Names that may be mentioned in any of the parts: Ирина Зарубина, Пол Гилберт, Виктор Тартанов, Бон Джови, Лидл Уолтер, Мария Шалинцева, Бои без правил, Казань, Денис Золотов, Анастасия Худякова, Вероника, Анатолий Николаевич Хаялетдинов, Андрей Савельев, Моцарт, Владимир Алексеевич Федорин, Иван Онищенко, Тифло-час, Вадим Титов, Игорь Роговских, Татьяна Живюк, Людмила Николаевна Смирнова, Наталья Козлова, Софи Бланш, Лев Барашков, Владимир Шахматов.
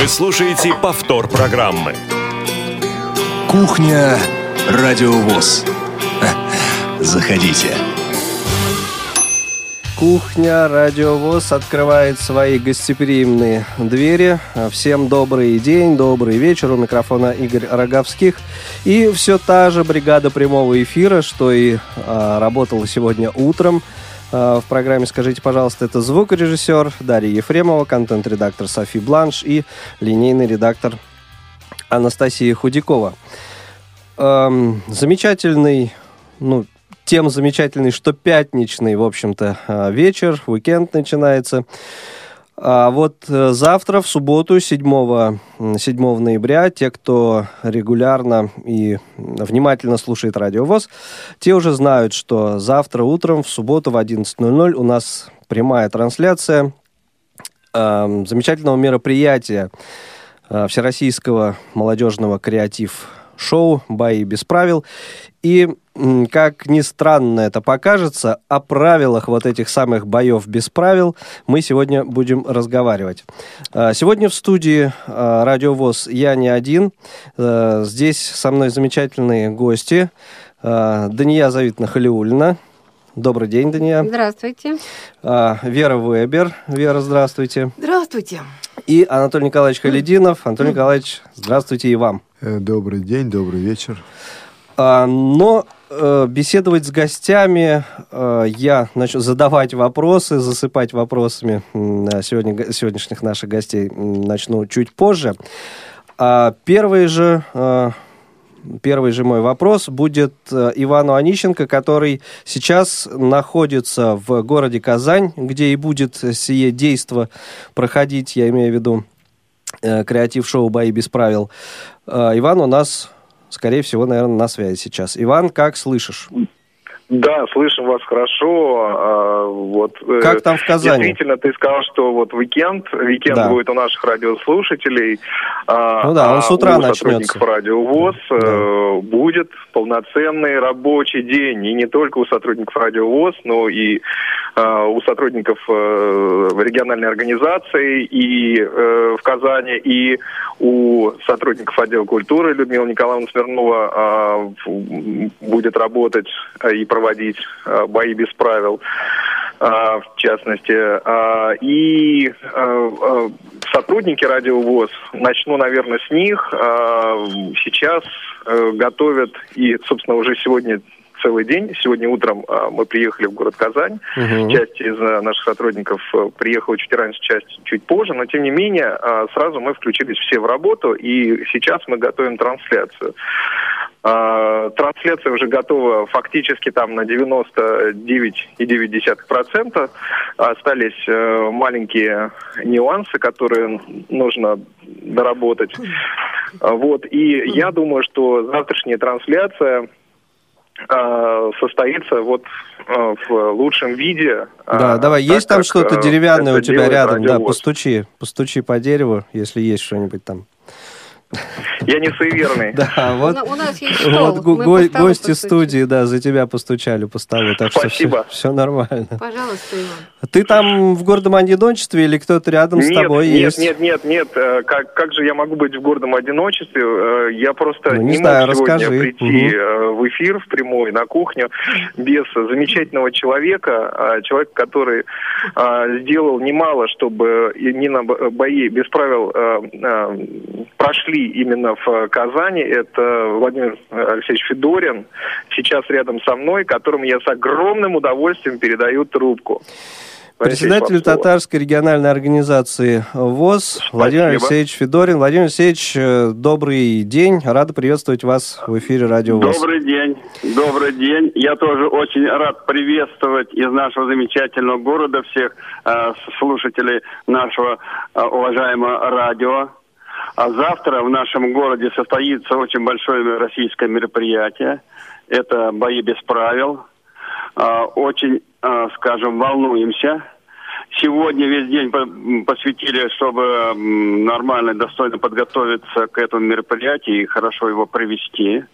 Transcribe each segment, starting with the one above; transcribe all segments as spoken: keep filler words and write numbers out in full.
Вы слушаете повтор программы. Кухня Радио ВОС. Заходите. Кухня Радио ВОС открывает свои гостеприимные двери. Всем добрый день, добрый вечер. У микрофона Игорь Роговских. И все та же бригада прямого эфира, что и а, работала сегодня утром. В программе «Скажите, пожалуйста», это звукорежиссер Дарья Ефремова, контент-редактор Софи Бланш и линейный редактор Анастасия Худякова. Эм, замечательный, ну, тем замечательный, что пятничный, в общем-то, вечер, уикенд начинается. А вот завтра, в субботу, седьмого ноября, те, кто регулярно и внимательно слушает Радио ВОС, те уже знают, что завтра утром, в субботу в одиннадцать ноль-ноль у нас прямая трансляция э, замечательного мероприятия э, Всероссийского молодежного креатив-шоу «Бои без правил». И, как ни странно это покажется, о правилах вот этих самых боев без правил мы сегодня будем разговаривать. Сегодня в студии Радио ВОС я не один. Здесь со мной замечательные гости. Дания Завитна Халиулина. Добрый день, Дания. Здравствуйте. Вера Вебер. Вера, здравствуйте. Здравствуйте. И Анатолий Николаевич Хаялетдинов. Анатолий Николаевич, здравствуйте и вам. Добрый день, добрый вечер. Но э, беседовать с гостями э, я начну задавать вопросы, засыпать вопросами э, сегодня, сегодняшних наших гостей э, начну чуть позже. А первый же, э, первый же мой вопрос будет э, Ивану Онищенко, который сейчас находится в городе Казань, где и будет сие действо проходить, я имею в виду э, креатив-шоу «Бои без правил». Э, Иван у нас... Скорее всего, наверное, на связи сейчас. Иван, как слышишь? Да, слышим вас хорошо. А, вот, как там в Казани? Действительно, ты сказал, что вот уикенд, уикенд да. будет у наших радиослушателей. Ну да, он а с утра у начнется. Сотрудников Радио ВОС да. будет полноценный рабочий день. И не только у сотрудников Радио ВОС, но и а, у сотрудников а, региональной организации и а, в Казани, и у сотрудников отдела культуры Людмила Николаевна Смирнова а, будет работать и проводить э, бои без правил, э, в частности. Э, и э, э, сотрудники Радио ВОС, начну, наверное, с них, э, сейчас э, готовят, и, собственно, уже сегодня целый день, сегодня утром э, мы приехали в город Казань, угу. часть из э, наших сотрудников э, приехала чуть раньше, часть чуть позже, но, тем не менее, э, сразу мы включились все в работу, и сейчас мы готовим трансляцию. Трансляция уже готова фактически там на девяносто девять целых девять десятых процента. Остались маленькие нюансы, которые нужно доработать. Вот. И я думаю, что завтрашняя трансляция состоится вот в лучшем виде. Да, давай, есть там что-то деревянное у тебя рядом? Да, постучи, постучи по дереву, если есть что-нибудь там. Я не суеверный. Да, вот, у нас есть стол. Вот го- гости постучили. Студии, да, за тебя постучали по столу, так спасибо. Что все, все нормально. Пожалуйста, Иван. Ты там в гордом одиночестве или кто-то рядом нет, с тобой нет, есть? Нет, нет, нет, нет. Как, как же я могу быть в гордом одиночестве? Я просто ну, не, не знаю, мог сегодня расскажи. прийти угу. в эфир, в прямой, на кухню, без замечательного человека, человека, который сделал немало, чтобы не на бои без правил прошли именно в Казани. Это Владимир Алексеевич Федорин, сейчас рядом со мной, которому я с огромным удовольствием передаю трубку. Председатель Татарской региональной организации ВОС Спасибо. Владимир Алексеевич Федорин. Владимир Алексеевич, добрый день. Рада приветствовать вас в эфире Радио ВОС. Добрый день. Добрый день. Я тоже очень рад приветствовать из нашего замечательного города всех э, слушателей нашего э, уважаемого радио. А завтра в нашем городе состоится очень большое российское мероприятие. Это «Бои без правил». Очень, скажем, волнуемся. Сегодня весь день посвятили, чтобы нормально, достойно подготовиться к этому мероприятию и хорошо его провести.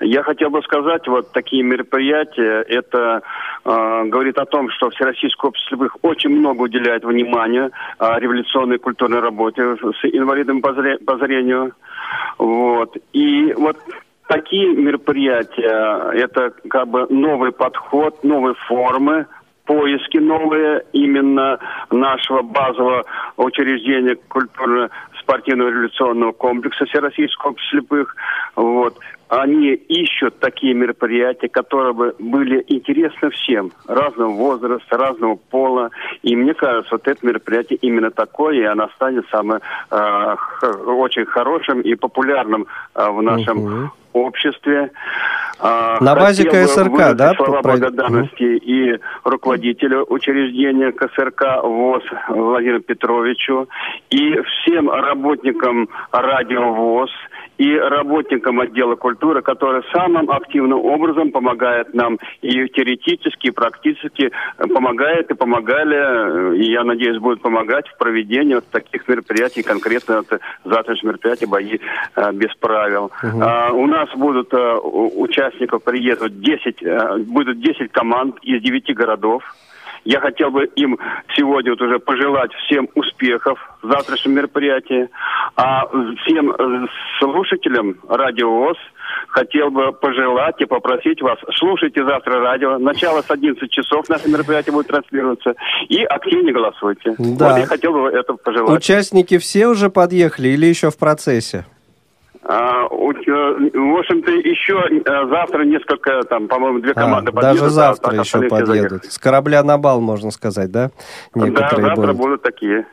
Я хотел бы сказать, вот такие мероприятия, это э, говорит о том, что Всероссийское общество слепых очень много уделяет внимания э, революционной культурной работе с инвалидами по, зре- по зрению. Вот. И вот такие мероприятия, это как бы новый подход, новые формы, поиски новые именно нашего базового учреждения культурно-спортивного революционного комплекса Всероссийского общества слепых. Вот. Они ищут такие мероприятия, которые бы были интересны всем, разного возраста, разного пола. И мне кажется, вот это мероприятие именно такое, и оно станет самым э, очень хорошим и популярным э, в нашем угу. обществе. Э, На базе КСРК, да? Слова благодарности угу. и руководителю учреждения КСРК ВОС Владимиру Петровичу, и всем работникам радио ВОС, и работникам отдела культуры, которые самым активным образом помогают нам и теоретически, и практически помогают и помогали, и я надеюсь, будут помогать в проведении вот таких мероприятий, конкретно вот завтрашних мероприятий «Бои а, без правил». Угу. А, у нас будут а, участников приедут десять, а, будут десять команд из девяти городов. Я хотел бы им сегодня вот уже пожелать всем успехов в завтрашнем мероприятии. А всем слушателям радио ВОС хотел бы пожелать и попросить вас, слушайте завтра радио. Начало с одиннадцати часов наше мероприятие будет транслироваться. И активнее голосуйте. Да. Вот я хотел бы это пожелать. Участники все уже подъехали или еще в процессе? А, в общем-то, еще завтра несколько, там, по-моему, две команды а, подъедут. Даже завтра да, еще подъедут. С корабля на бал, можно сказать, да? Некоторые да, завтра будут. будут такие.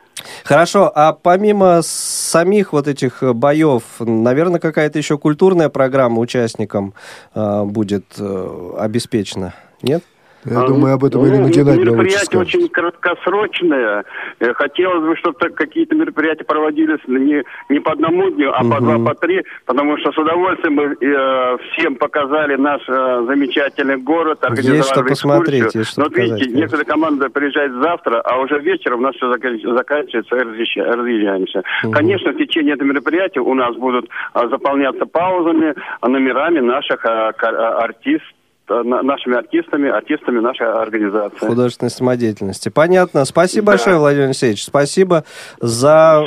Хорошо, а помимо самих вот этих боев, наверное, какая-то еще культурная программа участникам э, будет э, обеспечена, нет? Я а, думаю, об этом ну, Ирина Геннадьевна мероприятие очень краткосрочное. Хотелось бы, чтобы какие-то мероприятия проводились не, не по одному дню, а угу. по два, по три, потому что с удовольствием мы э, всем показали наш э, замечательный город, организовали есть что посмотреть, есть что Но, показать, видите, конечно. Некоторые команды приезжают завтра, а уже вечером у нас все заканчивается, разъезжаемся. Угу. Конечно, в течение этого мероприятия у нас будут а, заполняться паузами, номерами наших а, а, артистов, нашими артистами, артистами нашей организации. Художественной самодеятельности. Понятно. Спасибо да. большое, Владимир Алексеевич. Спасибо за,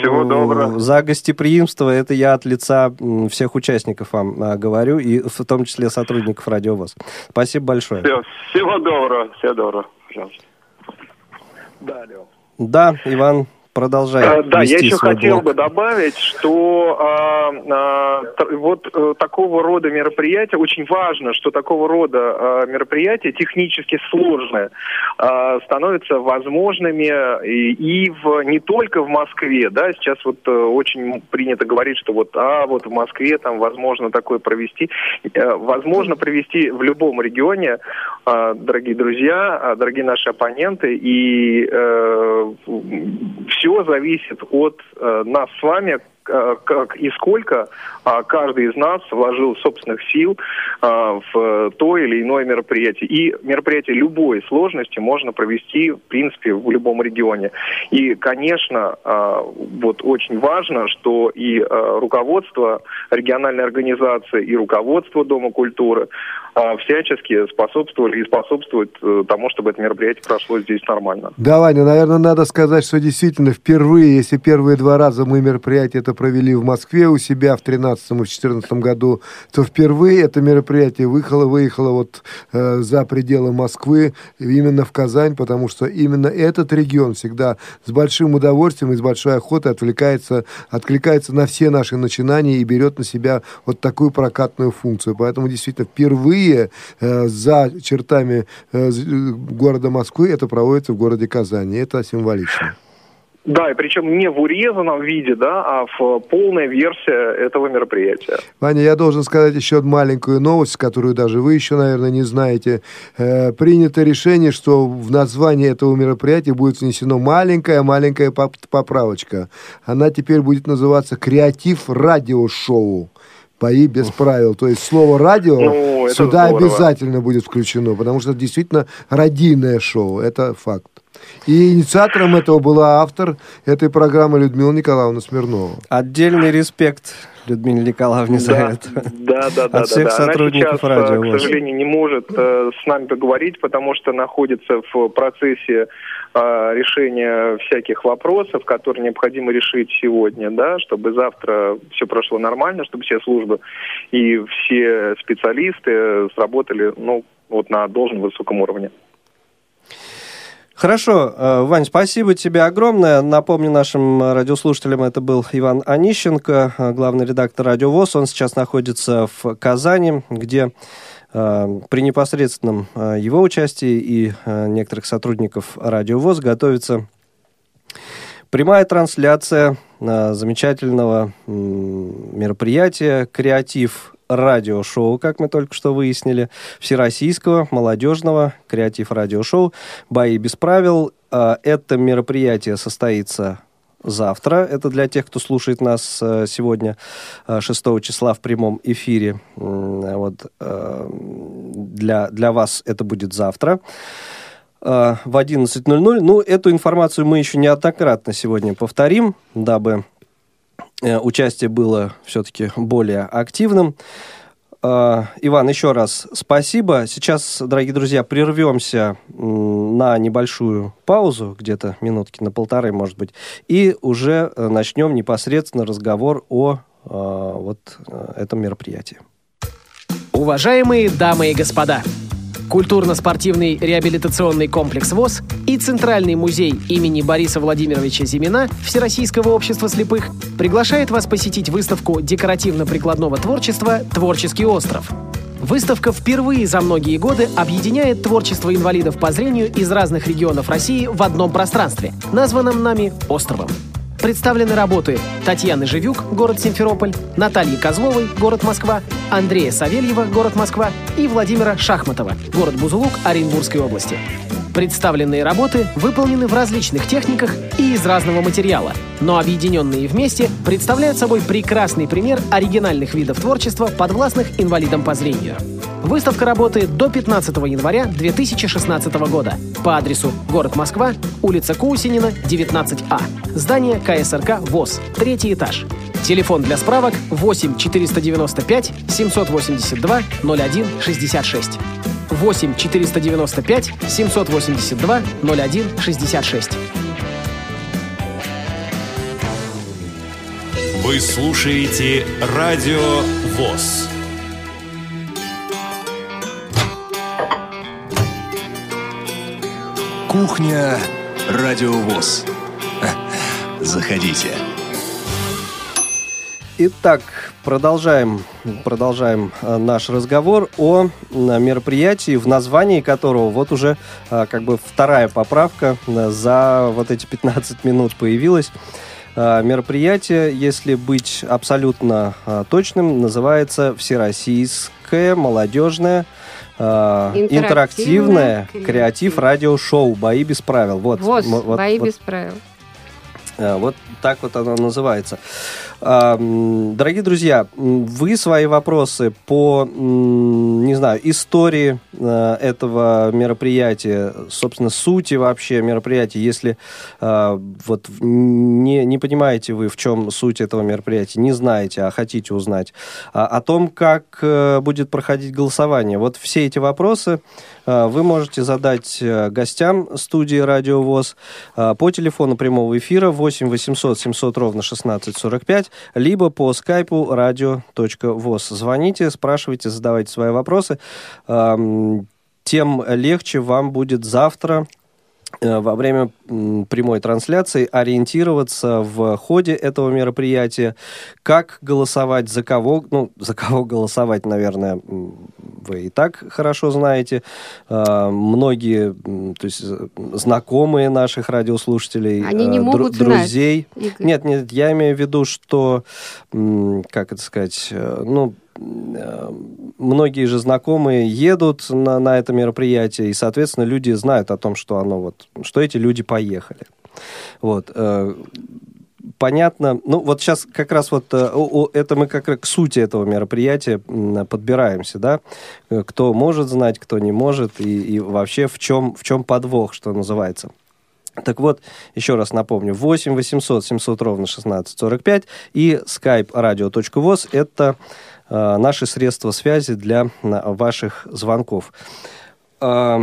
за гостеприимство. Это я от лица всех участников вам говорю, и в том числе сотрудников радио ВОС. Спасибо большое. Все. Всего доброго. Всего доброго. Пожалуйста. Да, алло. Да, Иван... Продолжаем. Да, я еще хотел бы добавить, что а, а, вот а, такого рода мероприятия, очень важно, что такого рода а, мероприятия технически сложные а, становятся возможными и, и в, не только в Москве, да, сейчас вот а, очень принято говорить, что вот, а, вот в Москве там возможно такое провести, а, возможно провести в любом регионе, а, дорогие друзья, а, дорогие наши оппоненты, и а, все Все зависит от э, нас с вами, э, как и сколько э, каждый из нас вложил собственных сил э, в то или иное мероприятие. И мероприятие любой сложности можно провести, в принципе, в любом регионе. И, конечно, э, вот очень важно, что и э, руководство региональной организации, и руководство Дома культуры всячески способствовали и способствуют тому, чтобы это мероприятие прошло здесь нормально. Да, Ваня, наверное, надо сказать, что действительно впервые, если первые два раза мы мероприятие это провели в Москве у себя в тринадцатом и в четырнадцатом году, то впервые это мероприятие выехало, выехало вот э, за пределы Москвы, именно в Казань, потому что именно этот регион всегда с большим удовольствием и с большой охотой отвлекается, откликается на все наши начинания и берет на себя вот такую прокатную функцию. Поэтому действительно впервые за чертами города Москвы это проводится в городе Казани. Это символично. Да, и причем не в урезанном виде, да, а в полной версии этого мероприятия. Ваня, я должен сказать еще маленькую новость, которую даже вы еще, наверное, не знаете. Э, принято решение, что в название этого мероприятия будет внесена маленькая-маленькая поправочка. Она теперь будет называться «Креатив радиошоу». «Бои без правил». То есть слово «радио» ну, сюда здорово. Обязательно будет включено, потому что это действительно радийное шоу. Это факт. И инициатором этого была автор этой программы Людмила Николаевна Смирнова. Отдельный респект Людмиле Николаевне за это. Да, да, да. От всех сотрудников радио. Она сейчас, к сожалению, не может с нами поговорить, потому что находится в процессе решения всяких вопросов, которые необходимо решить сегодня, да, чтобы завтра все прошло нормально, чтобы все службы и все специалисты сработали, ну, вот на должном высоком уровне. Хорошо, Вань, спасибо тебе огромное. Напомню нашим радиослушателям, это был Иван Онищенко, главный редактор радио ВОС. Он сейчас находится в Казани, где э, при непосредственном э, его участии и э, некоторых сотрудников радио ВОС готовится прямая трансляция э, замечательного э, мероприятия «Креатив». Радиошоу, как мы только что выяснили, всероссийского молодежного креатив-радиошоу «Бои без правил». Это мероприятие состоится завтра. Это для тех, кто слушает нас сегодня, шестого числа, в прямом эфире. Вот. Для, для вас это будет завтра в одиннадцать ноль ноль. Ну, эту информацию мы еще неоднократно сегодня повторим, дабы... участие было все-таки более активным. Иван, еще раз спасибо. Сейчас, дорогие друзья, прервемся на небольшую паузу, где-то минутки на полторы, может быть, и уже начнем непосредственно разговор о вот этом мероприятии. Уважаемые дамы и господа, культурно-спортивный реабилитационный комплекс ВОС и Центральный музей имени Бориса Владимировича Зимина Всероссийского общества слепых приглашает вас посетить выставку декоративно-прикладного творчества «Творческий остров». Выставка впервые за многие годы объединяет творчество инвалидов по зрению из разных регионов России в одном пространстве, названном нами «Островом». Представлены работы Татьяны Живюк, город Симферополь, Натальи Козловой, город Москва, Андрея Савельева, город Москва и Владимира Шахматова, город Бузулук, Оренбургской области. Представленные работы выполнены в различных техниках и из разного материала, но объединенные вместе представляют собой прекрасный пример оригинальных видов творчества, подвластных инвалидам по зрению. Выставка работает до пятнадцатого января две тысячи шестнадцатого года по адресу город Москва, улица Кусинина, девятнадцать А, здание КСРК ВОС, третий этаж. Телефон для справок восемь четыреста девяносто пять семьсот восемьдесят два ноль один шестьдесят шесть. восемь четыреста девяносто пять семьсот восемьдесят два ноль один шестьдесят шесть. Вы слушаете радио ВОС. Кухня радио ВОС. Заходите. Итак, продолжаем, продолжаем наш разговор о мероприятии, в названии которого вот уже как бы вторая поправка за вот эти пятнадцать минут появилась. Мероприятие, если быть абсолютно точным, называется «Всероссийское молодежное интерактивное креатив-радиошоу «Бои без правил». Вот, ВОС, вот, «Бои вот. без правил». Вот так вот оно называется. Дорогие друзья, вы свои вопросы по, не знаю, истории этого мероприятия, собственно, сути вообще мероприятия, если вот не, не понимаете вы, в чем суть этого мероприятия, не знаете, а хотите узнать, о том, как будет проходить голосование. Вот все эти вопросы вы можете задать гостям студии «Радио ВОС» по телефону прямого эфира восемь восемьсот семьсот ровно шестнадцать сорок пять, либо по скайпу радио точка вос. Звоните, спрашивайте, задавайте свои вопросы. Тем легче вам будет завтра во время прямой трансляции ориентироваться в ходе этого мероприятия, как голосовать, за кого, ну, за кого голосовать, наверное, вы и так хорошо знаете. Многие, то есть знакомые наших радиослушателей, они не могут дру- друзей. Знать. Нет, нет, я имею в виду, что, как это сказать, ну, многие же знакомые едут на, на это мероприятие, и, соответственно, люди знают о том, что оно вот, что эти люди поехали. Вот. Понятно. Ну, вот сейчас как раз вот это мы как раз к сути этого мероприятия подбираемся, да? Кто может знать, кто не может, и, и вообще в чем, в чем подвох, что называется. Так вот, еще раз напомню, восемь восемьсот семьсот ровно шестнадцать сорок пять и skype radio точка voz – это э, наши средства связи для на, ваших звонков. Э,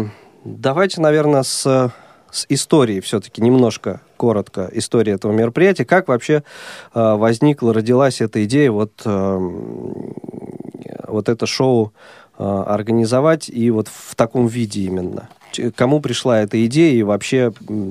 давайте, наверное, с, с историей все-таки немножко коротко, история этого мероприятия. Как вообще э, возникла, родилась эта идея вот, э, вот это шоу э, организовать и вот в таком виде именно? Кому пришла эта идея и вообще э,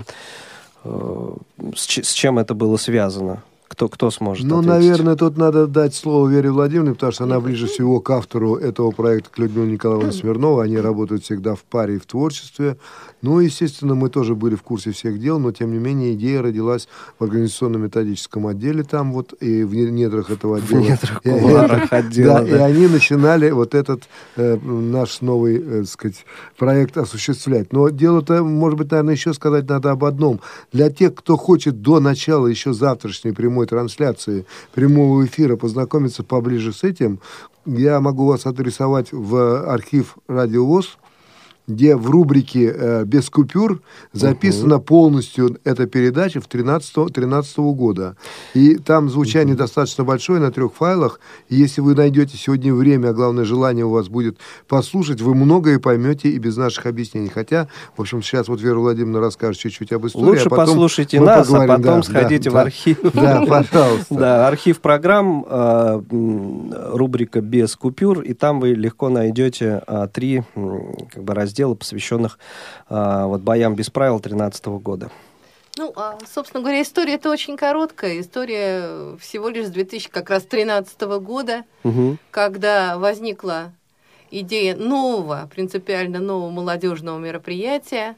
с, с чем это было связано? Кто, кто сможет Ну, ответить? Наверное, тут надо дать слово Вере Владимировне, потому что она ближе всего к автору этого проекта, к Людмиле Николаевне Смирновой. Они работают всегда в паре и в творчестве. Ну, естественно, мы тоже были в курсе всех дел, но, тем не менее, идея родилась в организационно-методическом отделе там вот, и в недрах этого отдела. В недрах кулуарах отдела. Да, и они начинали вот этот наш новый, так сказать, проект осуществлять. Но дело-то, может быть, наверное, еще сказать надо об одном. Для тех, кто хочет до начала еще завтрашней прямой трансляции, прямого эфира познакомиться поближе с этим, я могу вас адресовать в архив «Радио ВОС», где в рубрике э, «Без купюр» записана uh-huh. полностью эта передача в тринадцатого года. И там звучание uh-huh. достаточно большое, на трех файлах. И если вы найдете сегодня время, а главное желание у вас будет послушать, вы многое поймете и без наших объяснений. Хотя, в общем, сейчас вот Вера Владимировна расскажет чуть-чуть об истории. Лучше а потом послушайте нас, поговорим. А потом да, сходите да, в архив. Да, пожалуйста. Да, архив программ, рубрика «Без купюр», и там вы легко найдете три как бы раздела, посвященных э, вот, боям без правил тринадцатого года. Ну, а, собственно говоря, история-то очень короткая. История всего лишь с две тысячи тринадцатого года, угу. когда возникла идея нового, принципиально нового молодежного мероприятия.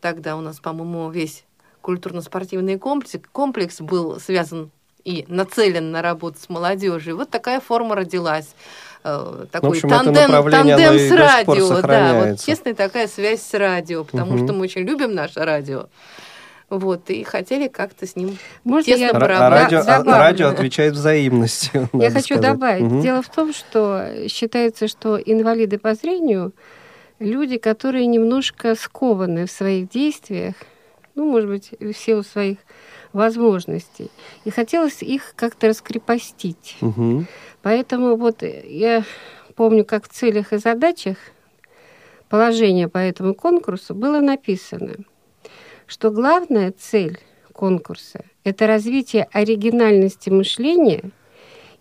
Тогда у нас, по-моему, весь культурно-спортивный комплекс, комплекс был связан и нацелен на работу с молодежью. Вот такая форма родилась. Такой в общем, тандем, тандем с радио, да, вот тесная такая связь с радио, потому угу. что мы очень любим наше радио, вот, и хотели как-то с ним Можно тесно я... проработать. Радио, радио отвечает взаимностью. Я хочу сказать. добавить. Угу. Дело в том, что считается, что инвалиды по зрению люди, которые немножко скованы в своих действиях, ну, может быть, в силу своих возможностей, и хотелось их как-то раскрепостить. Угу. Поэтому вот я помню, как в целях и задачах положение по этому конкурсу было написано, что главная цель конкурса – это развитие оригинальности мышления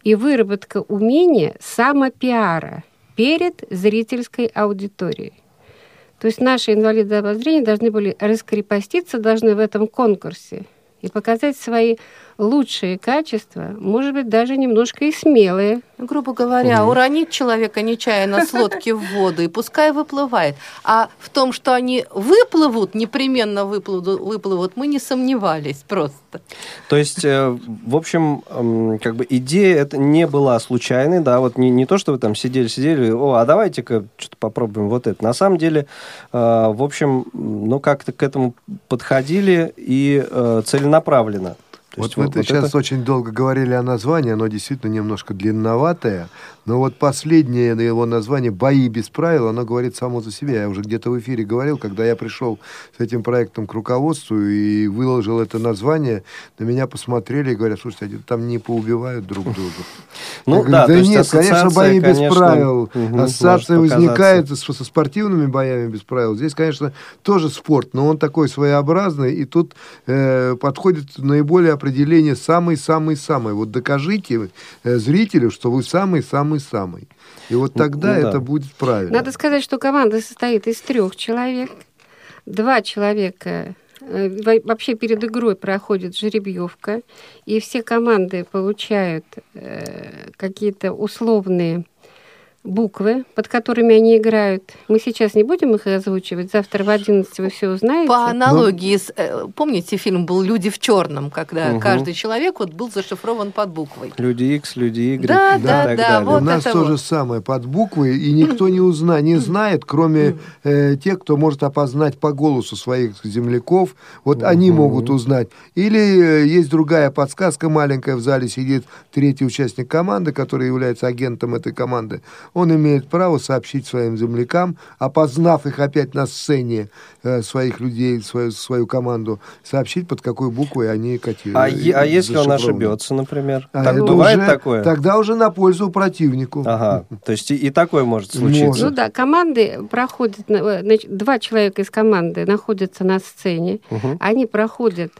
и выработка умения самопиара перед зрительской аудиторией. То есть наши инвалиды по зрению должны были раскрепоститься, должны в этом конкурсе и показать свои лучшие качества, может быть, даже немножко и смелые. Грубо говоря, mm. уронить человека нечаянно с лодки в воду, и пускай выплывает. А в том, что они выплывут, непременно выплывут, выплывут мы не сомневались просто. То есть, в общем, как бы идея это не была случайной, да, вот не, не то, что вы там сидели-сидели, о, а давайте-ка что-то попробуем вот это. На самом деле, в общем, ну, как-то к этому подходили и целенаправленно. Вот мы вот сейчас это... очень долго говорили о названии, оно действительно немножко длинноватое, но вот последнее его название «Бои без правил», оно говорит само за себя. Я уже где-то в эфире говорил, когда я пришел с этим проектом к руководству и выложил это название, на меня посмотрели и говорят, слушайте, там не поубивают друг друга. Ну да, да нет, конечно, бои без правил. Ассоциация возникает со спортивными боями без правил. Здесь, конечно, тоже спорт, но он такой своеобразный, и тут подходит наиболее определенный определение «самый-самый-самый». Вот докажите э, зрителю, что вы самый-самый-самый. И вот тогда ну, да. это будет правильно. Надо сказать, что команда состоит из трех человек. Два человека... Э, вообще перед игрой проходит жеребьевка, и все команды получают э, какие-то условные буквы, под которыми они играют. Мы сейчас не будем их озвучивать, завтра в одиннадцать вы все узнаете. По аналогии с... Помните, фильм был «Люди в черном», когда угу. каждый человек вот был зашифрован под буквой. Люди Икс, люди Игрек. Да, да, да. да вот у нас то вот. же самое, под буквы, и никто не, узна... не знает, кроме э, тех, кто может опознать по голосу своих земляков. Вот угу. они могут узнать. Или э, есть другая подсказка маленькая, в зале сидит третий участник команды, который является агентом этой команды. он имеет право сообщить своим землякам, опознав их опять на сцене э, своих людей, свою, свою команду, сообщить, под какую букву они катили. А, и, а если он ошибется, например? А так бывает уже, такое? Тогда уже на пользу противнику. Ага, то есть и, и такое может случиться. Может. Ну да, команды проходят, значит, два человека из команды находятся на сцене, угу. Они проходят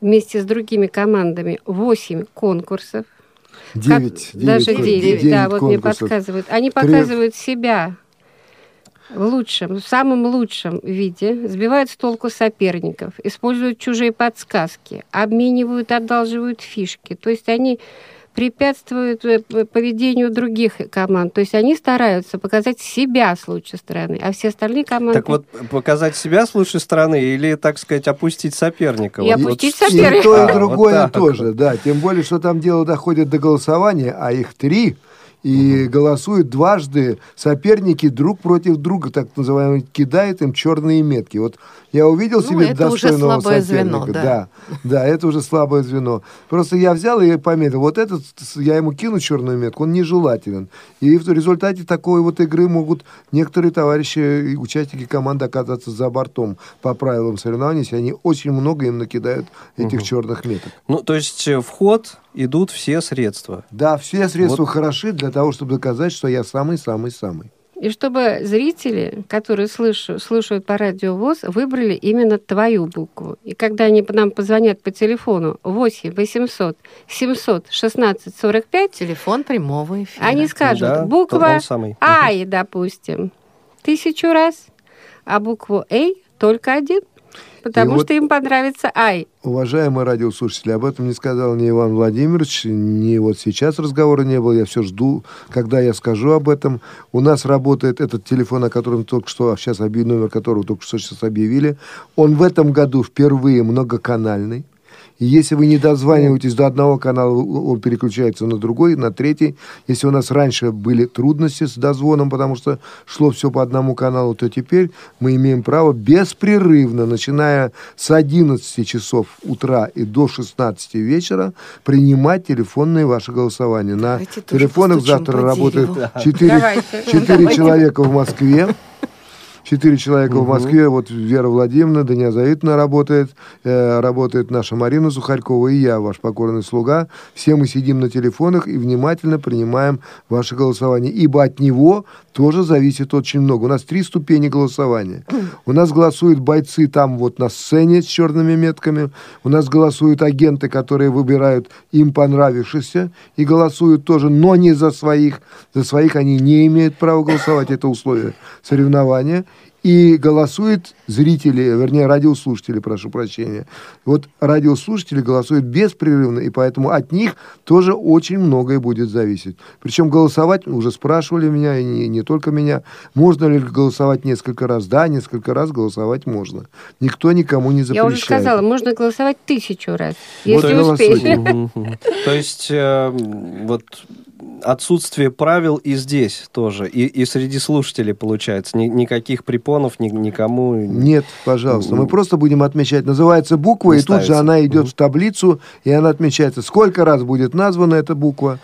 вместе с другими командами восемь конкурсов. девять. Даже девять, да, вот мне подсказывают. Они показывают себя в лучшем, в самом лучшем виде, сбивают с толку соперников, используют чужие подсказки, обменивают, одалживают фишки. То есть они препятствуют поведению других команд. То есть они стараются показать себя с лучшей стороны, а все остальные команды... Так вот, показать себя с лучшей стороны или, так сказать, опустить соперника? И вот, опустить вот... соперника. И то, и другое а, вот тоже, вот. Да. Тем более, что там дело доходит до голосования, а их три... И угу. голосуют дважды соперники друг против друга, так называемые, кидают им черные метки. Вот я увидел ну, себе достойного соперника. Звено, да. Да, да, это уже слабое звено. Просто я взял и пометил, вот этот, я ему кину черную метку, он нежелателен. И в результате такой вот игры могут некоторые товарищи, участники команды оказаться за бортом по правилам соревнований, если они очень много им накидают этих угу. черных меток. Ну, то есть в ход идут все средства. Да, все средства вот. Хороши для того, чтобы доказать, что я самый-самый-самый. И чтобы зрители, которые слышу, слушают по радио ВОС, выбрали именно твою букву. И когда они нам позвонят по телефону восемь восемьсот семьсот шестнадцать сорок пять... Телефон прямого эфира. Они скажут, да, буква Ай, допустим, тысячу раз, а букву Эй только один. Потому и что вот, им понравится Ай. Уважаемые радиослушатели, об этом не сказал ни Иван Владимирович, ни вот сейчас разговора не было. Я все жду, когда я скажу об этом. У нас работает этот телефон, о котором только что сейчас объявили, номер которого только что сейчас объявили. Он в этом году впервые многоканальный. И если вы не дозваниваетесь до одного канала, он переключается на другой, на третий. Если у нас раньше были трудности с дозвоном, потому что шло все по одному каналу, то теперь мы имеем право беспрерывно, начиная с одиннадцати часов утра и до шестнадцати вечера, принимать телефонные ваши голосования. На Давайте телефонах завтра работают четыре человека в Москве. Четыре человека угу. в Москве, вот Вера Владимировна, Дания Завитна работает, э, работает наша Марина Сухарькова и я, ваш покорный слуга. Все мы сидим на телефонах и внимательно принимаем ваше голосование, ибо от него тоже зависит очень много. У нас три ступени голосования. У нас голосуют бойцы там вот на сцене с черными метками, у нас голосуют агенты, которые выбирают им понравившихся и голосуют тоже, но не за своих. За своих они не имеют права голосовать, это условие соревнования. И голосуют зрители, вернее, радиослушатели, прошу прощения. Вот радиослушатели голосуют беспрерывно, и поэтому от них тоже очень многое будет зависеть. Причем голосовать, уже спрашивали меня, и не, не только меня, можно ли голосовать несколько раз? Да, несколько раз голосовать можно. Никто никому не запрещает. Я уже сказала, можно голосовать тысячу раз, если успеете. То есть, вот... Отсутствие правил и здесь тоже. И, и среди слушателей, получается. Ни, никаких препонов ни, никому... Нет, пожалуйста. Мы просто будем отмечать. Называется буква, и ставится. Тут же она идет mm-hmm. в таблицу, и она отмечается. Сколько раз будет названа эта буква,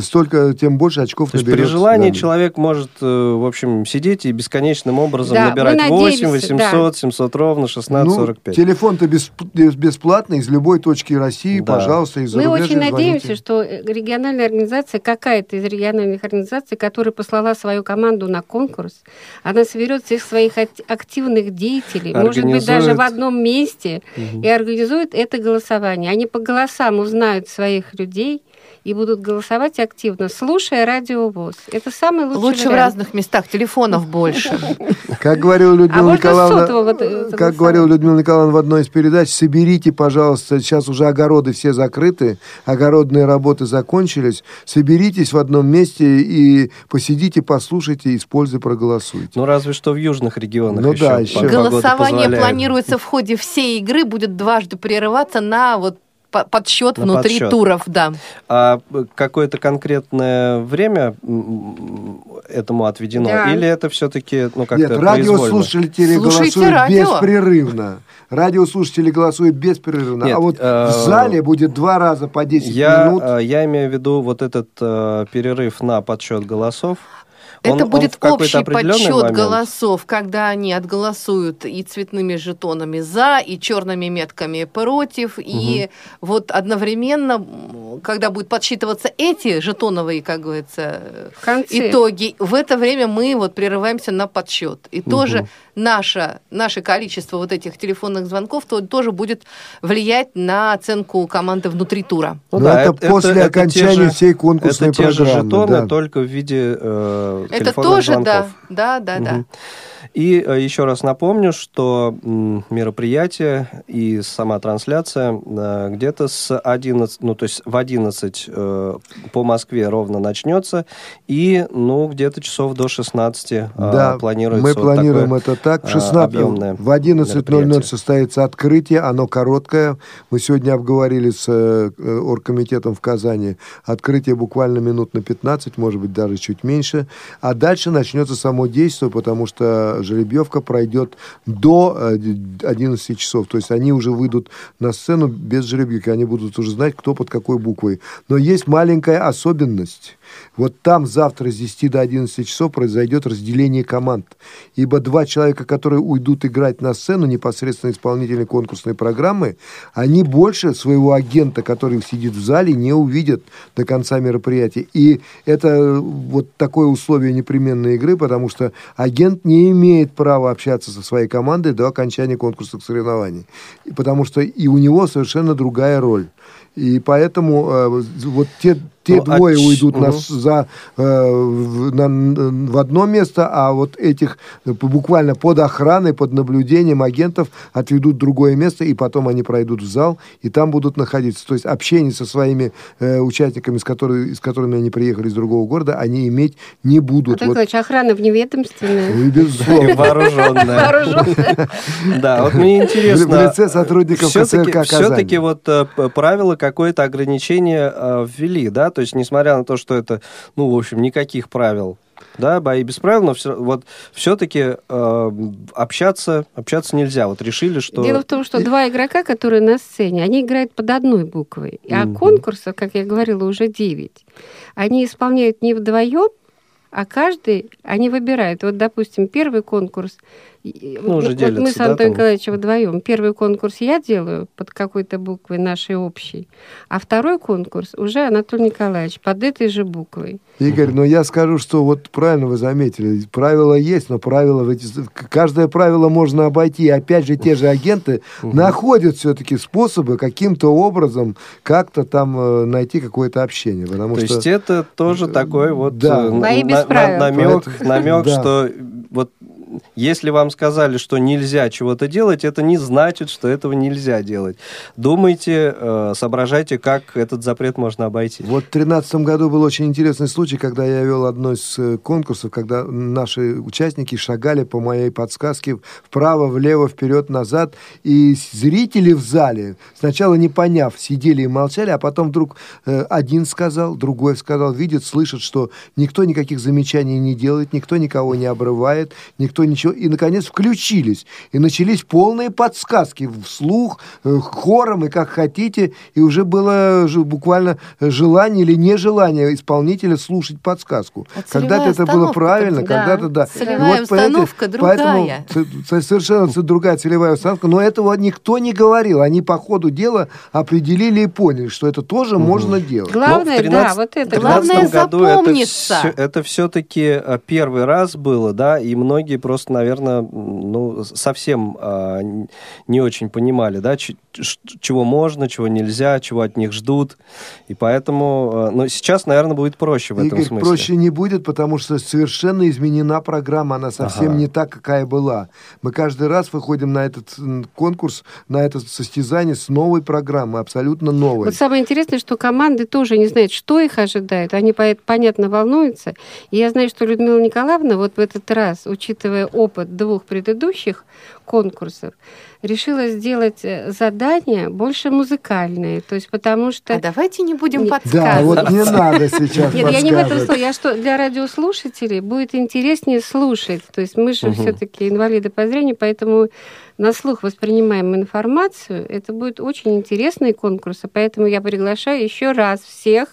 столько, тем больше очков наберется. При желании да. человек может, в общем, сидеть и бесконечным образом да, набирать восемь, восемьсот, семьсот ровно, шестнадцать, ну, сорок пять. Телефон-то бесплатный, из любой точки России, да. пожалуйста, из рубежа. Мы очень надеемся, звоните. Что региональная организация, какая из региональных организаций, которая послала свою команду на конкурс, она соберет всех своих активных деятелей, может быть, даже в одном месте, угу. и организует это голосование. Они по голосам узнают своих людей и будут голосовать активно, слушая радио ВОС. Это самый лучший Лучше вариант. В разных местах, телефонов больше. Как говорила Людмила Николаевна в одной из передач, соберите, пожалуйста, сейчас уже огороды все закрыты, огородные работы закончились, соберитесь в одном месте и посидите, послушайте, используйте, проголосуйте. Ну, разве что в южных регионах ну, еще да, еще голосование планируется в ходе всей игры, будет дважды прерываться на вот подсчет внутри подсчет. туров, да. А какое-то конкретное время этому отведено? Да. Или это все-таки, ну, как-то Нет, радиослушатели голосуют радио. беспрерывно. Радиослушатели голосуют беспрерывно. Нет, а вот э- в зале будет два раза по десять я, минут. Я имею в виду вот этот э, перерыв на подсчет голосов. Это он, будет он общий подсчет момент. голосов, когда они отголосуют и цветными жетонами за, и черными метками против, угу. и вот одновременно, когда будут подсчитываться эти жетоновые, как говорится, итоги, в это время мы вот прерываемся на подсчет. И угу. тоже наше, наше количество вот этих телефонных звонков то, тоже будет влиять на оценку команды внутри тура. Ну, да, это, это после это, окончания это всей конкурсной это программы. Это те же жетоны, да. только в виде... Э, это тоже, звонков. да, да, да, угу. да. И э, еще раз напомню, что м, мероприятие и сама трансляция э, где-то с одиннадцати, ну, то есть в одиннадцать э, по Москве ровно начнется, и, ну, где-то часов до шестнадцати э, да, планируется. Мы вот планируем такое, это так. шестнадцать, в одиннадцать ноль ноль состоится открытие, оно короткое. Мы сегодня обговорили с э, оргкомитетом в Казани. Открытие буквально минут на пятнадцать, может быть, даже чуть меньше. А дальше начнется само действие, потому что жеребьевка пройдет до одиннадцати часов. То есть они уже выйдут на сцену без жеребьевки. Они будут уже знать, кто под какой буквой. Но есть маленькая особенность. Вот там завтра с десяти до одиннадцати часов произойдет разделение команд. Ибо два человека, которые уйдут играть на сцену, непосредственно исполнители конкурсной программы, они больше своего агента, который сидит в зале, не увидят до конца мероприятия. И это вот такое условие непременной игры, потому что агент не имеет права общаться со своей командой до окончания конкурсных соревнований. Потому что и у него совершенно другая роль. И поэтому э, вот те... Те ну, двое а... уйдут угу. нас за, э, в, на, в одно место, а вот этих буквально под охраной, под наблюдением агентов отведут в другое место, и потом они пройдут в зал, и там будут находиться. То есть общение со своими э, участниками, с, которые, с которыми они приехали из другого города, они иметь не будут. А вот. Такой, охрана вневедомственная. И безусловно. Вооруженная. Да, вот мне интересно. В лице сотрудников КСРК Казани. Все-таки вот правило какое-то ограничение ввели, да? То есть, несмотря на то, что это, ну, в общем, никаких правил, да, бои без правил, но все, вот, все-таки э, общаться, общаться нельзя. Вот решили, что... Дело в том, что два игрока, которые на сцене, они играют под одной буквой. А mm-hmm. конкурсов, как я говорила, уже девять. Они исполняют не вдвоем, а каждый, они выбирают. Вот, допустим, первый конкурс... Ну, уже вот делится, мы с Антоном да, Николаевичем вдвоем. Первый конкурс я делаю под какой-то буквой нашей общей, а второй конкурс уже Анатолий Николаевич под этой же буквой. Игорь, но я скажу, что вот правильно вы заметили, правила есть, но правила, каждое правило можно обойти. И опять же, те же агенты находят все-таки способы каким-то образом как-то там найти какое-то общение. Потому То что... есть это тоже такой вот да. на- на- намек, намек что вот если вам сказали, что нельзя чего-то делать, это не значит, что этого нельзя делать. Думайте, э, соображайте, как этот запрет можно обойти. Вот в тринадцатом году был очень интересный случай, когда я вел одно из конкурсов, когда наши участники шагали по моей подсказке вправо, влево, вперед, назад, и зрители в зале, сначала не поняв, сидели и молчали, а потом вдруг э, один сказал, другой сказал, видит, слышит, что никто никаких замечаний не делает, никто никого не обрывает, никто ничего... И, наконец, включились. И начались полные подсказки вслух, хором и как хотите. И уже было буквально желание или нежелание исполнителя слушать подсказку. А когда-то это было правильно, да. когда-то да. Целевая вот установка по этой, другая. Поэтому совершенно другая целевая установка. Но этого никто не говорил. Они по ходу дела определили и поняли, что это тоже угу. можно делать. Главное, тринадцатом, да, вот это. Главное запомниться. Это, это все-таки первый раз было, да, и многие просто, наверное, ну, совсем а, не очень понимали, да, ч- ч- чего можно, чего нельзя, чего от них ждут. И поэтому... А, ну, сейчас, наверное, будет проще в Игорь, этом смысле. Проще не будет, потому что совершенно изменена программа. Она совсем ага. не та, какая была. Мы каждый раз выходим на этот конкурс, на это состязание с новой программой, абсолютно новой. Вот самое интересное, что команды тоже не знают, что их ожидает. Они, понятно, волнуются. И я знаю, что Людмила Николаевна вот в этот раз, учитывая опыт двух предыдущих конкурсов, решила сделать задание больше музыкальное. То есть потому что... А давайте не будем не... подсказывать. Да, вот не надо сейчас Нет, я не в этом слове. Я что, для радиослушателей будет интереснее слушать. То есть мы же угу. все-таки инвалиды по зрению, поэтому на слух воспринимаем информацию. Это будет очень интересный конкурс, и поэтому я приглашаю еще раз всех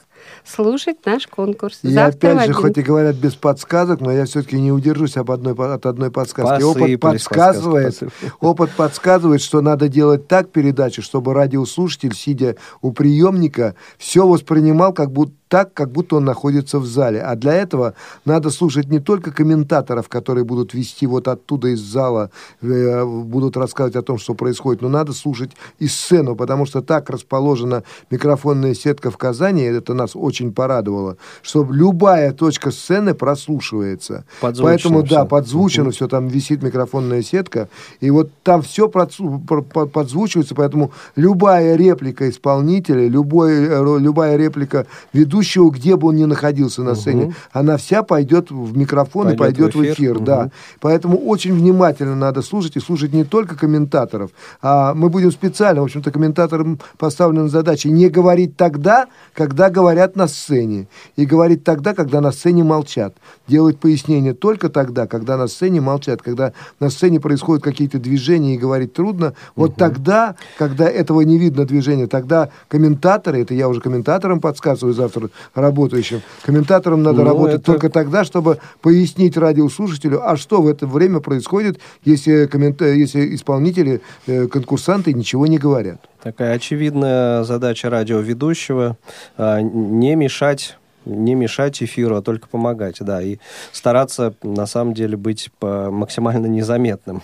слушать наш конкурс. Я опять же, один. хоть и говорят без подсказок, но я все-таки не удержусь об одной, от одной подсказки. Опыт подсказывает, опыт подсказывает, что надо делать так передачу, чтобы радиослушатель, сидя у приемника, все воспринимал как будто так, как будто он находится в зале. А для этого надо слушать не только комментаторов, которые будут вести вот оттуда из зала, э, будут рассказывать о том, что происходит, но надо слушать и сцену, потому что так расположена микрофонная сетка в Казани, это нас очень порадовало, что любая точка сцены прослушивается. Подзвучено. Поэтому, все. да, подзвучено все, там висит микрофонная сетка, и вот там все подзвучивается, поэтому любая реплика исполнителя, любой, любая реплика ведущего, где бы он ни находился на сцене, угу. она вся пойдет в микрофон пойдет и пойдет в эфир. В эфир угу. да. Поэтому очень внимательно надо слушать, и слушать не только комментаторов, а мы будем специально, в общем-то, комментаторам поставлена задача не говорить тогда, когда говорят на сцене, и говорить тогда, когда на сцене молчат. Делать пояснения только тогда, когда на сцене молчат, когда на сцене происходят какие-то движения, и говорить трудно. Вот угу. тогда, когда этого не видно движения, тогда комментаторы, это я уже комментаторам подсказываю завтра, работающим. Комментаторам надо ну, работать это... только тогда, чтобы пояснить радиослушателю, а что в это время происходит, если, коммент... если исполнители, э, конкурсанты ничего не говорят. Такая очевидная задача радиоведущего э, не мешать не мешать эфиру, а только помогать, да, и стараться, на самом деле, быть максимально незаметным.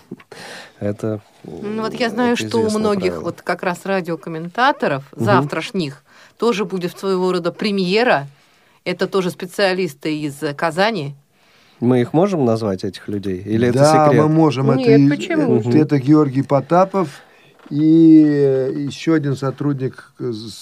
Это ну, вот я знаю, что у многих правило. вот как раз радиокомментаторов угу. завтрашних тоже будет своего рода премьера. Это тоже специалисты из Казани. Мы их можем назвать, этих людей? Или да, это секрет? Да, мы можем. Нет, это, почему? Это, угу. это Георгий Потапов и еще один сотрудник.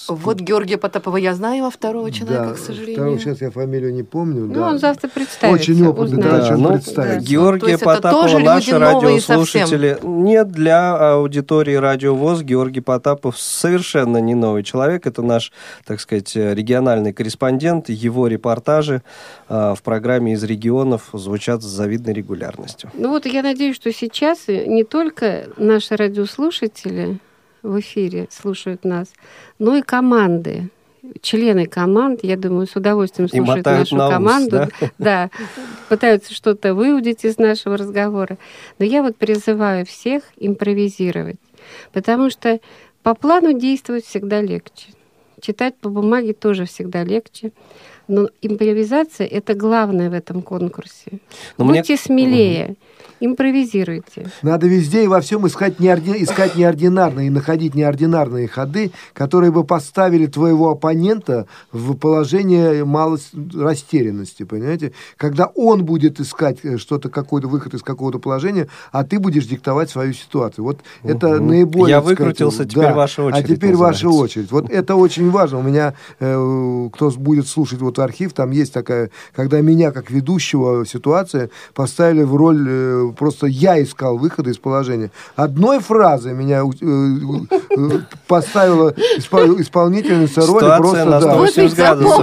Вот Георгия Потапова я знаю, а второго человека, да, к сожалению. Второго, сейчас я фамилию не помню. Ну, да. он завтра представится. Очень опытный, да, да, он представится. Георгия Потапова, наши радиослушатели. Совсем. Нет, для аудитории Радио ВОС Георгий Потапов совершенно не новый человек. Это наш, так сказать, региональный корреспондент. Его репортажи э, в программе из регионов звучат с завидной регулярностью. Ну вот я надеюсь, что сейчас не только наши радиослушатели в эфире слушают нас, но и команды, члены команд, я думаю, с удовольствием слушают нашу на ус, команду, да? Да, пытаются что-то выудить из нашего разговора. Но я вот призываю всех импровизировать, потому что по плану действовать всегда легче, читать по бумаге тоже всегда легче. Но импровизация — это главное в этом конкурсе. Но Будьте мне... смелее, импровизируйте. Надо везде и во всем искать, неорди... искать неординарные, и находить неординарные ходы, которые бы поставили твоего оппонента в положение малой растерянности, понимаете? Когда он будет искать что-то, какой-то выход из какого-то положения, а ты будешь диктовать свою ситуацию. Вот угу. это наиболее... Я выкрутился, сказать, теперь да. ваша очередь. А теперь называется. ваша очередь. Вот это очень важно. У меня, э, кто будет слушать вот архив, там есть такая, когда меня как ведущего ситуация поставили в роль, э, просто я искал выхода из положения. Одной фразой меня э, э, поставила испо- исполнительница роли. Ситуация просто, на сто восемьдесят да. градусов.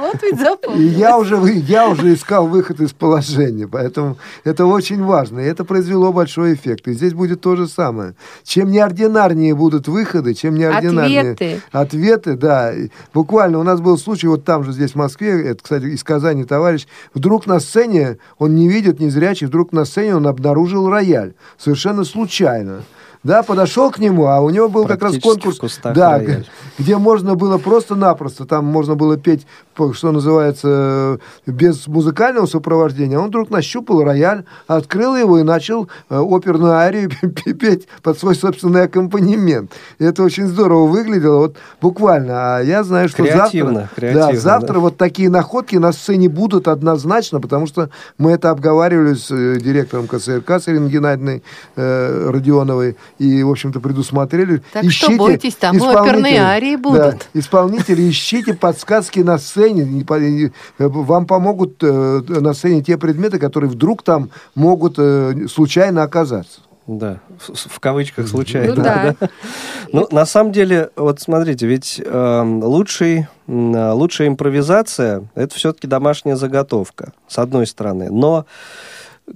Вот ведь запомнила. И я уже, я уже искал выход из положения, поэтому это очень важно, и это произвело большой эффект. И здесь будет то же самое. Чем неординарнее будут выходы, чем неординарнее ответы, ответы да. Буквально у нас был случай, вот там же здесь, в Москве, это, кстати, из Казани товарищ, вдруг на сцене, он не видит, незрячий, вдруг на сцене он обнаружил рояль. Совершенно случайно. Да, подошел к нему, а у него был как раз конкурс, да, г- где можно было просто-напросто, там можно было петь, что называется, без музыкального сопровождения. Он вдруг нащупал рояль, открыл его и начал э, оперную арию петь под свой собственный аккомпанемент. И это очень здорово выглядело, вот буквально. А я знаю, что креативно, завтра, креативно, да, завтра да. вот такие находки на сцене будут однозначно, потому что мы это обговаривали с э, директором ка эс эр ка, с Ириной Геннадьевной э, Родионовой, и, в общем-то, предусмотрели. Так ищите, что бойтесь, там оперные арии будут. Да, исполнители, ищите подсказки на сцене. Вам помогут э, на сцене те предметы, которые вдруг там могут э, случайно оказаться. Да, в, в кавычках случайно. Ну, да. Да. Ну, на самом деле, вот смотрите, ведь э, лучший, э, лучшая импровизация – это все-таки домашняя заготовка, с одной стороны. Но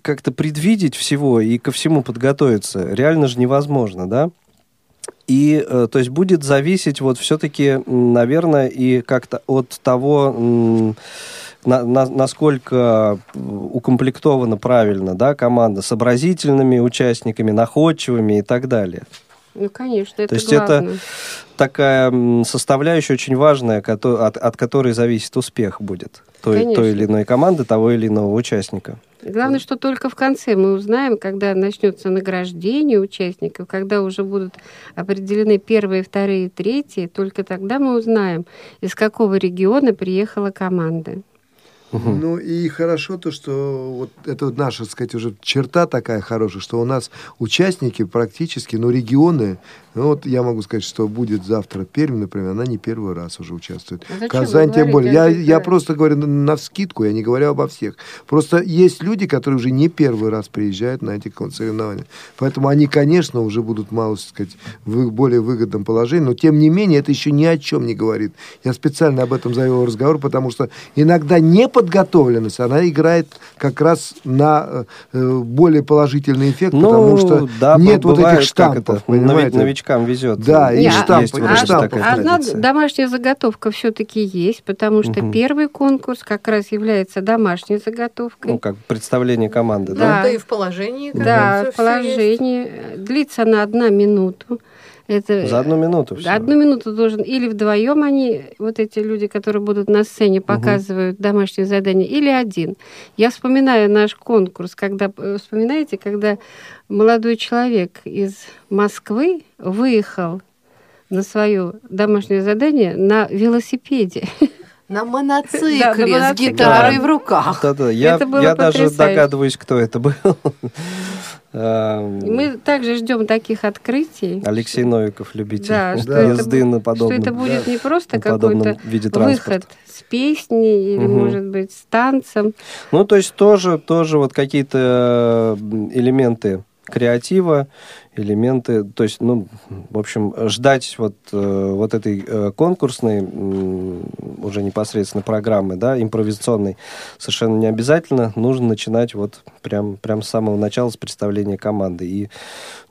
как-то предвидеть всего и ко всему подготовиться реально же невозможно, да? И, то есть, будет зависеть вот все-таки, наверное, и как-то от того, на, на, насколько укомплектована правильно, да, команда сообразительными участниками, находчивыми и так далее. Ну, конечно, это главное. То есть главное. Это такая составляющая очень важная, от, от которой зависит успех будет той, той или иной команды, того или иного участника. Главное, что только в конце мы узнаем, когда начнется награждение участников, когда уже будут определены первые, вторые, третьи, только тогда мы узнаем, из какого региона приехала команда. Угу. Ну и хорошо то, что вот это наша, так сказать, уже черта такая хорошая, что у нас участники практически, ну, регионы, ну, вот я могу сказать, что будет завтра Пермь, например, она не первый раз уже участвует. А Казань, тем более. Я, я просто говорю навскидку, я не говорю обо всех. Просто есть люди, которые уже не первый раз приезжают на эти соревнования. Поэтому они, конечно, уже будут, мало, так сказать, в более выгодном положении, но тем не менее это еще ни о чем не говорит. Я специально об этом завел разговор, потому что иногда не по подготовленность, она играет как раз на э, более положительный эффект, ну, потому что да, нет вот этих штампов. Понимаете? Новичкам везет. Да, и, и штампов. А, вот штампов. А, одна домашняя заготовка все-таки есть, потому что угу. первый конкурс как раз является домашней заготовкой. Ну, как представление команды, да? Да, да и в положении. Да, в положении. Длится она одна минута. Это за одну минуту все. Одну минуту должен. Или вдвоем они, вот эти люди, которые будут на сцене, показывают угу. домашние задания, или один. Я вспоминаю наш конкурс, когда, вспоминаете, когда молодой человек из Москвы выехал на свое домашнее задание на велосипеде. На моноцикле, да, на моноцикле с гитарой да. в руках. Да, да. Я, это было я даже догадываюсь, кто это был. Мы также ждем таких открытий. Алексей Новиков, любитель да, да. езды на подобном. Что это будет да. не просто на какой-то выход с песней или, угу. может быть, с танцем. Ну, то есть тоже, тоже вот какие-то элементы креатива, элементы, то есть, ну, в общем, ждать вот, вот этой конкурсной уже непосредственно программы, да, импровизационной совершенно не обязательно, нужно начинать вот прям, прям с самого начала, с представления команды. И,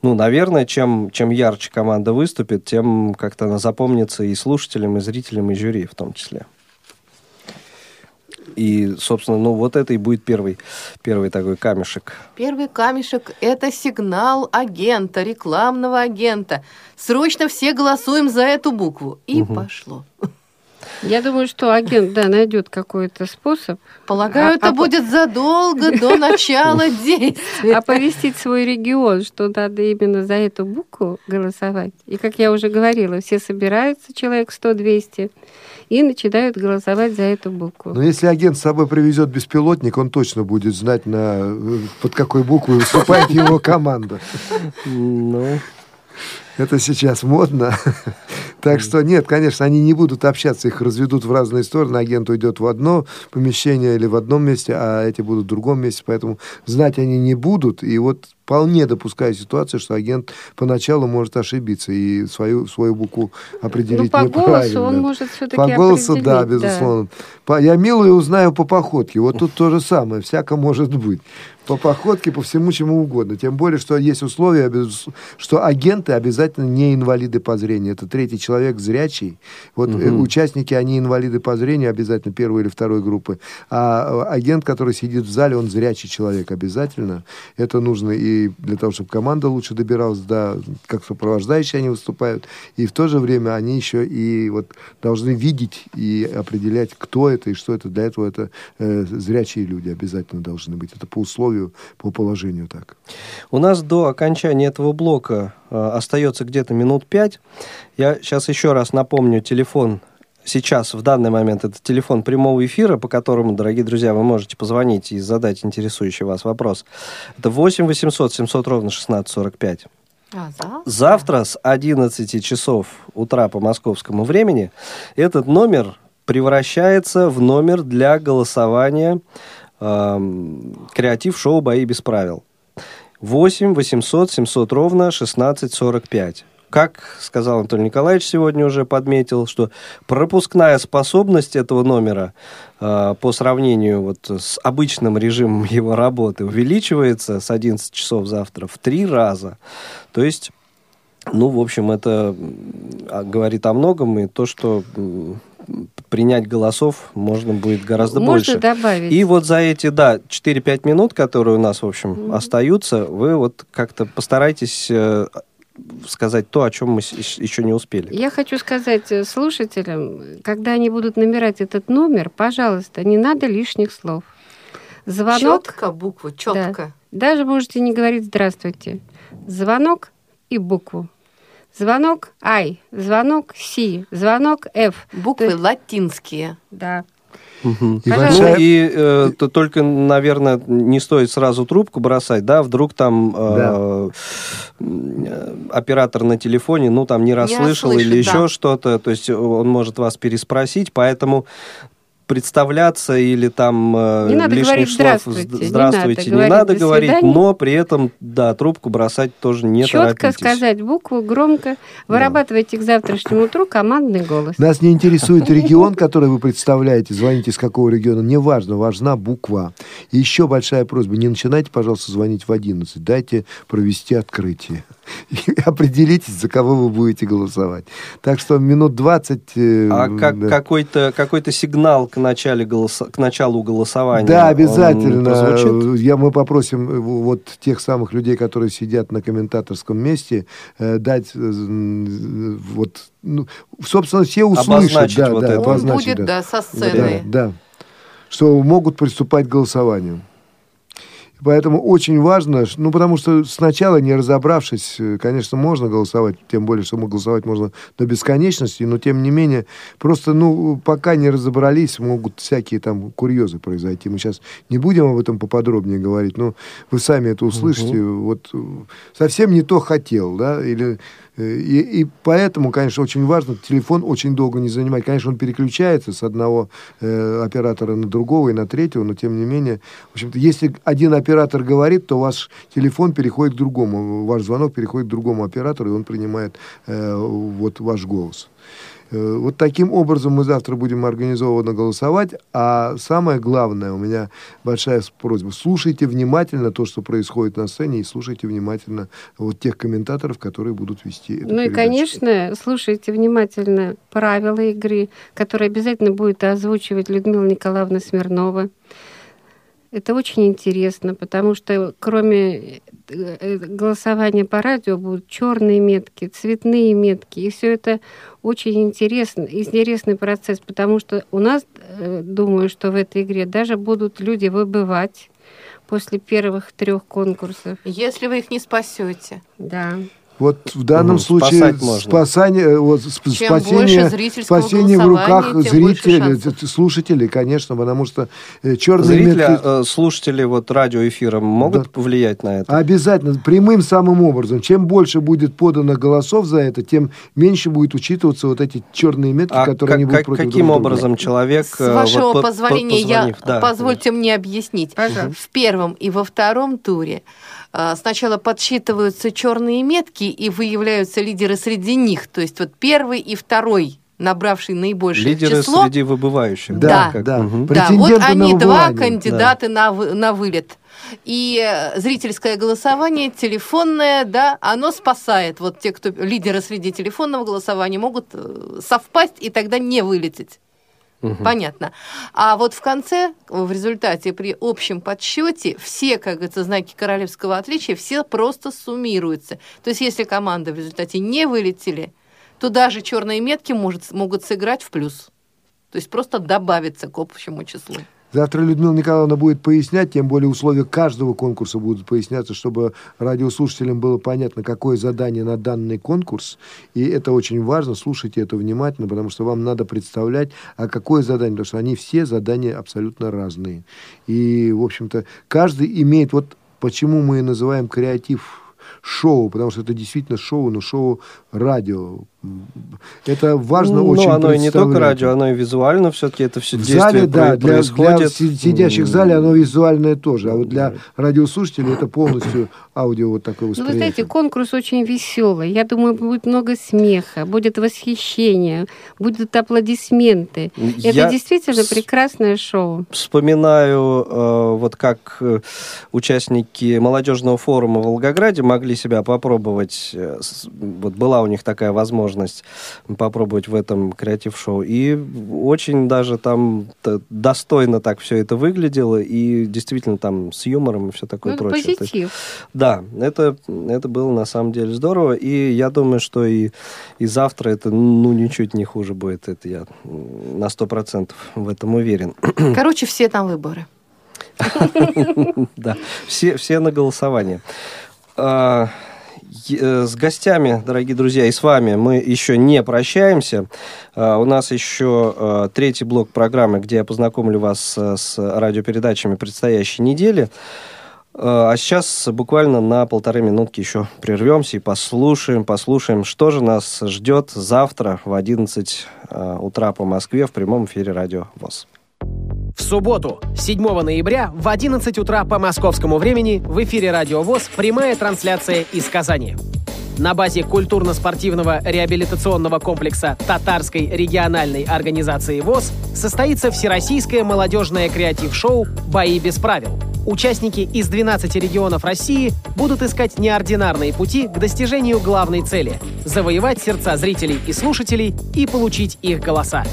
ну, наверное, чем, чем ярче команда выступит, тем как-то она запомнится и слушателям, и зрителям, и жюри в том числе. И, собственно, ну вот это и будет первый, первый такой камешек. Первый камешек – это сигнал агента, рекламного агента. Срочно все голосуем за эту букву. И угу. пошло. Я думаю, что агент, да, найдет какой-то способ. Полагаю, а, это а... будет задолго до начала действия. Оповестить свой регион, что надо именно за эту букву голосовать. И, как я уже говорила, все собираются, человек сто-двести, и начинают голосовать за эту букву. Но если агент с собой привезет беспилотник, он точно будет знать, на... под какой буквой выступает его команда. Ну... Это сейчас модно. Так что нет, конечно, они не будут общаться, их разведут в разные стороны. Агент уйдет в одно помещение или в одном месте, а эти будут в другом месте. Поэтому знать они не будут. И вот вполне допускаю ситуацию, что агент поначалу может ошибиться и свою, свою букву определить неправильно. Ну, по голосу он может все-таки определить. По голосу, да, безусловно. Да. Я милую узнаю по походке. Вот тут то же самое. Всяко может быть. По походке, по всему чему угодно. Тем более, что есть условия, что агенты обязательно не инвалиды по зрению. Это третий человек зрячий. Вот угу. участники, они инвалиды по зрению, обязательно первой или второй группы. А агент, который сидит в зале, он зрячий человек обязательно. Это нужно и для того, чтобы команда лучше добиралась, да, как сопровождающие они выступают. И в то же время они еще и вот должны видеть и определять, кто это и что это. Для этого это э, зрячие люди обязательно должны быть. Это по условию, по положению так. У нас до окончания этого блока э, остается где-то минут пять. Я сейчас еще раз напомню телефон. Сейчас, в данный момент, это телефон прямого эфира, по которому, дорогие друзья, вы можете позвонить и задать интересующий вас вопрос. Это восемь восемьсот семьсот ровно шестнадцать сорок пять. А завтра? Завтра с одиннадцати часов утра по московскому времени этот номер превращается в номер для голосования креатив шоу «Бои без правил». восемь восемьсот семьсот ровно шестнадцать сорок пять. Как сказал Анатолий Николаевич, сегодня уже подметил, что пропускная способность этого номера э, по сравнению вот с обычным режимом его работы увеличивается с одиннадцати часов завтра в три раза. То есть Ну, в общем, это говорит о многом, и то, что принять голосов можно будет гораздо больше. Можно добавить. И вот за эти, да, четыре-пять минут, которые у нас, в общем, mm-hmm. остаются, вы вот как-то постарайтесь сказать то, о чем мы еще не успели. Я хочу сказать слушателям, когда они будут набирать этот номер, пожалуйста, не надо лишних слов. Звонок. Четко, букву, четко. Да. Даже можете не говорить «здравствуйте». Звонок и букву. Звонок «Ай», звонок «Си», звонок «Ф». Буквы есть... латинские. Да. Угу. И, ну, и э, то, только, наверное, не стоит сразу трубку бросать, да, вдруг там э, да. э, оператор на телефоне, ну, там не расслышал не или да. еще что-то, то есть он может вас переспросить, поэтому представляться или там не надо лишних говорить, слов «здравствуйте», здравствуйте не надо, не надо говорить, говорить, но при этом, да, трубку бросать тоже не Четко торопитесь. Четко сказать букву, громко. Вырабатывайте да. к завтрашнему утру командный голос. Нас не интересует регион, который вы представляете, звоните из какого региона, не важно, важна буква. И еще большая просьба, не начинайте, пожалуйста, звонить в одиннадцать, дайте провести открытие. И определитесь, за кого вы будете голосовать. Так что минут двадцать... А как, да. какой-то, какой-то сигнал к, начале голосо... к началу голосования? Да, обязательно. Я, мы попросим вот тех самых людей, которые сидят на комментаторском месте, э, дать... Э, вот, ну, собственно, все услышат. Обозначить да, вот да, это. Он будет да. Да, со сцены. Да, да. Что могут приступать к голосованию. Поэтому очень важно, ну, потому что сначала, не разобравшись, конечно, можно голосовать, тем более, что голосовать можно до бесконечности, но, тем не менее, просто, ну, пока не разобрались, могут всякие там курьезы произойти. Мы сейчас не будем об этом поподробнее говорить, но вы сами это услышите. Uh-huh. Вот совсем не то хотел, да, или... И, и поэтому, конечно, очень важно телефон очень долго не занимать. Конечно, он переключается с одного э, оператора на другого и на третьего, но тем не менее, в общем-то, если один оператор говорит, то ваш телефон переходит к другому, ваш звонок переходит к другому оператору, и он принимает э, вот ваш голос. Э, вот таким образом мы завтра будем организованно голосовать, а самое главное, у меня большая просьба, слушайте внимательно то, что происходит на сцене, и слушайте внимательно вот тех комментаторов, которые будут вести. Ну передачу. И, конечно, слушайте внимательно правила игры, которые обязательно будет озвучивать Людмила Николаевна Смирнова. Это очень интересно, потому что кроме голосования по радио будут черные метки, цветные метки, и все это очень интересно, интересный процесс, потому что у нас, думаю, что в этой игре даже будут люди выбывать после первых трех конкурсов. Если вы их не спасете. Да. Вот в данном угу, случае спасание, вот, спасение, спасение в руках зрителей, слушателей, конечно, потому что черные зрители, метки... э, слушатели вот, радиоэфира могут да. повлиять на это? Обязательно, прямым самым образом. Чем больше будет подано голосов за это, тем меньше будет учитываться вот эти черные метки, а которые они будут против каким друг образом друга. Человек... С вашего вот, позволения, я, да, позвольте конечно. Мне объяснить. Пожалуйста. В первом и во втором туре сначала подсчитываются черные метки, и выявляются лидеры среди них. То есть вот первый и второй, набравший наибольшее лидеры число. Лидеры среди выбывающих. Да, да. да. Угу. да. Вот они два кандидата да. на, вы, на вылет. И зрительское голосование, телефонное, да, оно спасает. Вот те, кто лидеры среди телефонного голосования, могут совпасть и тогда не вылететь. Угу. Понятно. А вот в конце, в результате, при общем подсчете, все, как говорится, знаки королевского отличия, все просто суммируются. То есть, если команды в результате не вылетели, то даже черные метки может, могут сыграть в плюс. То есть, просто добавиться к общему числу. Завтра Людмила Николаевна будет пояснять, тем более условия каждого конкурса будут поясняться, чтобы радиослушателям было понятно, какое задание на данный конкурс. И это очень важно, слушайте это внимательно, потому что вам надо представлять, а какое задание, потому что они все задания абсолютно разные. И, в общем-то, каждый имеет, вот почему мы и называем креатив шоу, потому что это действительно шоу, но шоу радио. Это важно ну, очень оно и не только радио, оно и визуально все-таки это все в действие зале, да, происходит. Для, для сидящих в зале оно визуальное тоже, а вот для радиослушателей это полностью аудио вот такое восприятие. Ну, вы знаете, конкурс очень веселый. Я думаю, будет много смеха, будет восхищение, будут аплодисменты. Я это действительно прекрасное шоу. Вспоминаю, э, вот как участники молодежного форума в Волгограде могли себя попробовать. Вот была у них такая возможность попробовать в этом креатив-шоу. И очень даже там достойно так все это выглядело. И действительно там с юмором и все такое ну, прочее. Это позитив. Есть, да, это, это было на самом деле здорово. И я думаю, что и, и завтра это ну ничуть не хуже будет. Это я на сто процентов в этом уверен. Короче, все там выборы. Да, все на голосование. С гостями, дорогие друзья, и с вами мы еще не прощаемся. У нас еще третий блок программы, где я познакомлю вас с радиопередачами предстоящей недели. А сейчас буквально на полторы минутки еще прервемся и послушаем, послушаем, что же нас ждет завтра в одиннадцать утра по Москве в прямом эфире Радио ВОС. В субботу, седьмого ноября, в одиннадцать утра по московскому времени в эфире Радио ВОС прямая трансляция из Казани. На базе культурно-спортивного реабилитационного комплекса Татарской региональной организации ВОС состоится всероссийское молодежное креатив-шоу «Бои без правил». Участники из двенадцати регионов России будут искать неординарные пути к достижению главной цели – завоевать сердца зрителей и слушателей и получить их голоса.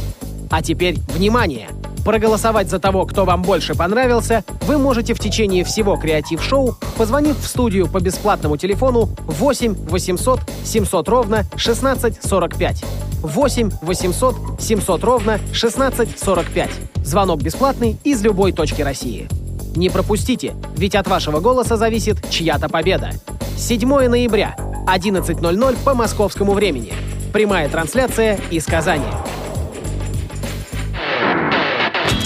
А теперь внимание! Проголосовать за того, кто вам больше понравился, вы можете в течение всего креатив-шоу, позвонив в студию по бесплатному телефону восемь восемьсот семьсот ровно шестнадцать сорок пять. восемь восемьсот семьсот ровно шестнадцать сорок пять. Звонок бесплатный из любой точки России. Не пропустите, ведь от вашего голоса зависит чья-то победа. седьмого ноября, одиннадцать ноль ноль по московскому времени. Прямая трансляция из Казани.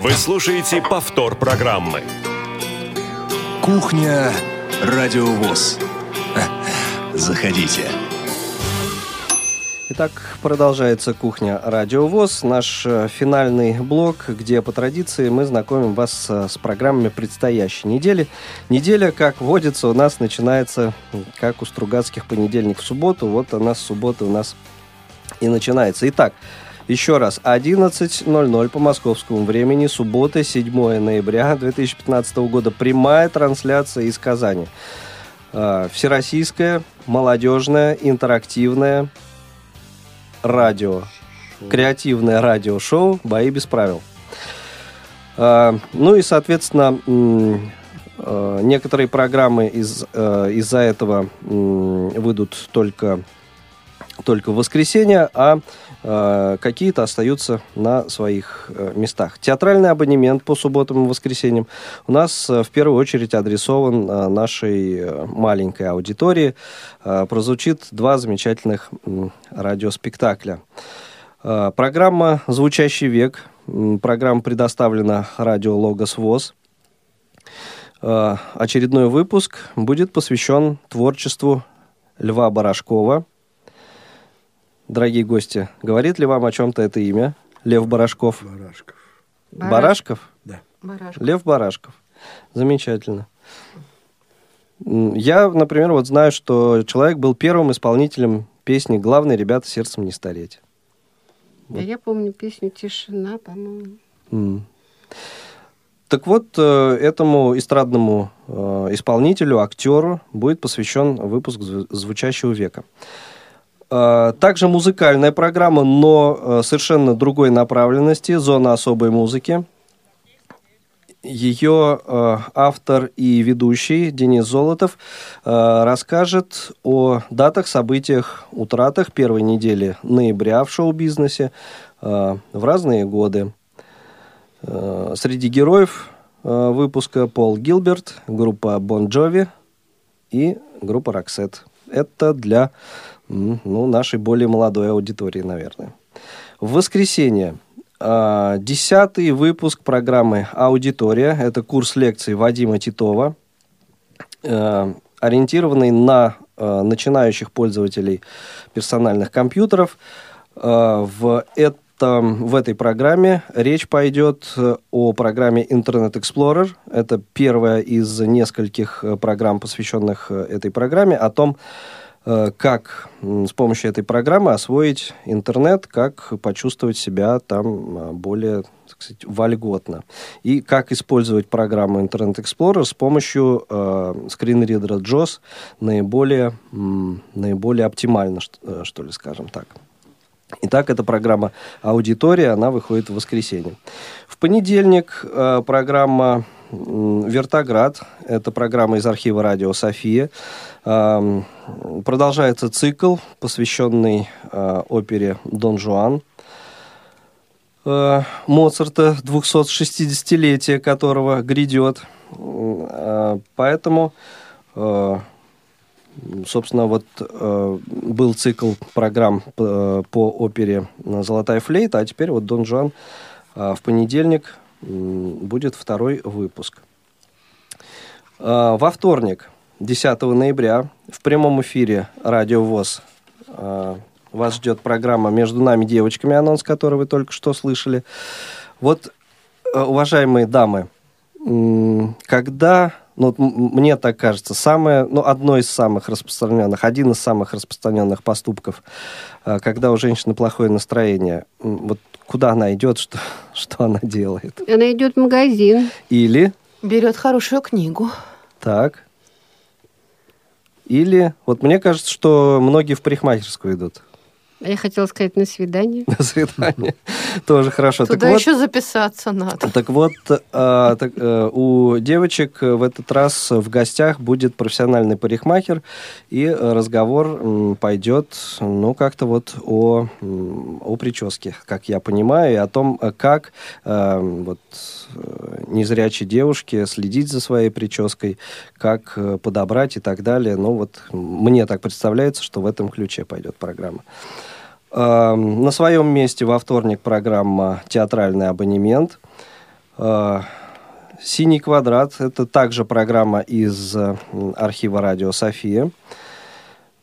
Вы слушаете повтор программы. Кухня Радио ВОС. Заходите. Итак, продолжается Кухня Радио ВОС. Наш финальный блок, где по традиции мы знакомим вас с программами предстоящей недели. Неделя, как водится, у нас начинается, как у Стругацких, понедельник в субботу. Вот она с субботы у нас и начинается. Итак, еще раз, одиннадцать ноль ноль по московскому времени, суббота, седьмого ноября две тысячи пятнадцатого года, прямая трансляция из Казани. Всероссийское, молодежное, интерактивное радио, креативное радиошоу «Бои без правил». Ну и, соответственно, некоторые программы из, из-за этого выйдут только... только в воскресенье, а э, какие-то остаются на своих э, местах. Театральный абонемент по субботам и воскресеньям у нас э, в первую очередь адресован э, нашей э, маленькой аудитории. Э, прозвучит два замечательных э, радиоспектакля. Э, программа «Звучащий век». Э, программа предоставлена радио «Логос ВОС». Э, очередной выпуск будет посвящен творчеству Льва Барашкова. Дорогие гости, говорит ли вам о чем-то это имя? Лев Барашков. Барашков. Барашков? Да. Барашков. Лев Барашков. Замечательно. Я, например, вот знаю, что человек был первым исполнителем песни «Главное, ребята, сердцем не стареть». Да, вот. Я помню песню «Тишина», по-моему. Mm. Так вот, этому эстрадному исполнителю, актеру будет посвящен выпуск «Звучащего века». Также музыкальная программа, но совершенно другой направленности. Зона особой музыки. ее э, автор и ведущий Денис Золотов э, расскажет о датах, событиях, утратах первой недели ноября в шоу-бизнесе э, в разные годы. Э, среди героев э, выпуска Пол Гилберт, группа Бон Джови и группа Роксет. Это для ну, нашей более молодой аудитории, наверное. В воскресенье десятый выпуск программы «Аудитория». Это курс лекций Вадима Титова, ориентированный на начинающих пользователей персональных компьютеров. В, этом, в этой программе речь пойдет о программе Internet Explorer. Это первая из нескольких программ, посвященных этой программе, о том, как с помощью этой программы освоить интернет, как почувствовать себя там более, так сказать, вольготно. И как использовать программу Internet Explorer с помощью э, скринридера джоус наиболее, м, наиболее оптимально, что, что ли, скажем так. Итак, эта программа «Аудитория», она выходит в воскресенье. В понедельник э, программа «Вертоград». Это программа из архива радио «София». Э, продолжается цикл, посвященный э, опере «Дон Жуан» э, Моцарта, двухсотшестидесятилетие которого грядет. Э, поэтому, э, собственно, вот э, был цикл программ э, по опере «Золотая флейта», а теперь вот «Дон Жуан» э, в понедельник будет второй выпуск. Во вторник, десятого ноября, в прямом эфире «Радио ВОС» вас ждет программа «Между нами девочками», анонс которой вы только что слышали. Вот, уважаемые дамы, когда... Ну, мне так кажется, самое, ну, одно из самых распространенных, один из самых распространенных поступков, когда у женщины плохое настроение, вот куда она идет, что, что она делает? Она идет в магазин. Или? Берет хорошую книгу. Так. Или, вот мне кажется, что многие в парикмахерскую идут. Я хотела сказать, на свидание. На свидание. Тоже хорошо. Туда еще записаться надо. Так вот, у девочек в этот раз в гостях будет профессиональный парикмахер, и разговор пойдет, ну, как-то вот о прическе, как я понимаю, и о том, как незрячей девушке следить за своей прической, как подобрать и так далее. Ну, вот мне так представляется, что в этом ключе пойдет программа. На своем месте во вторник программа «Театральный абонемент». «Синий квадрат» — это также программа из архива радио «София».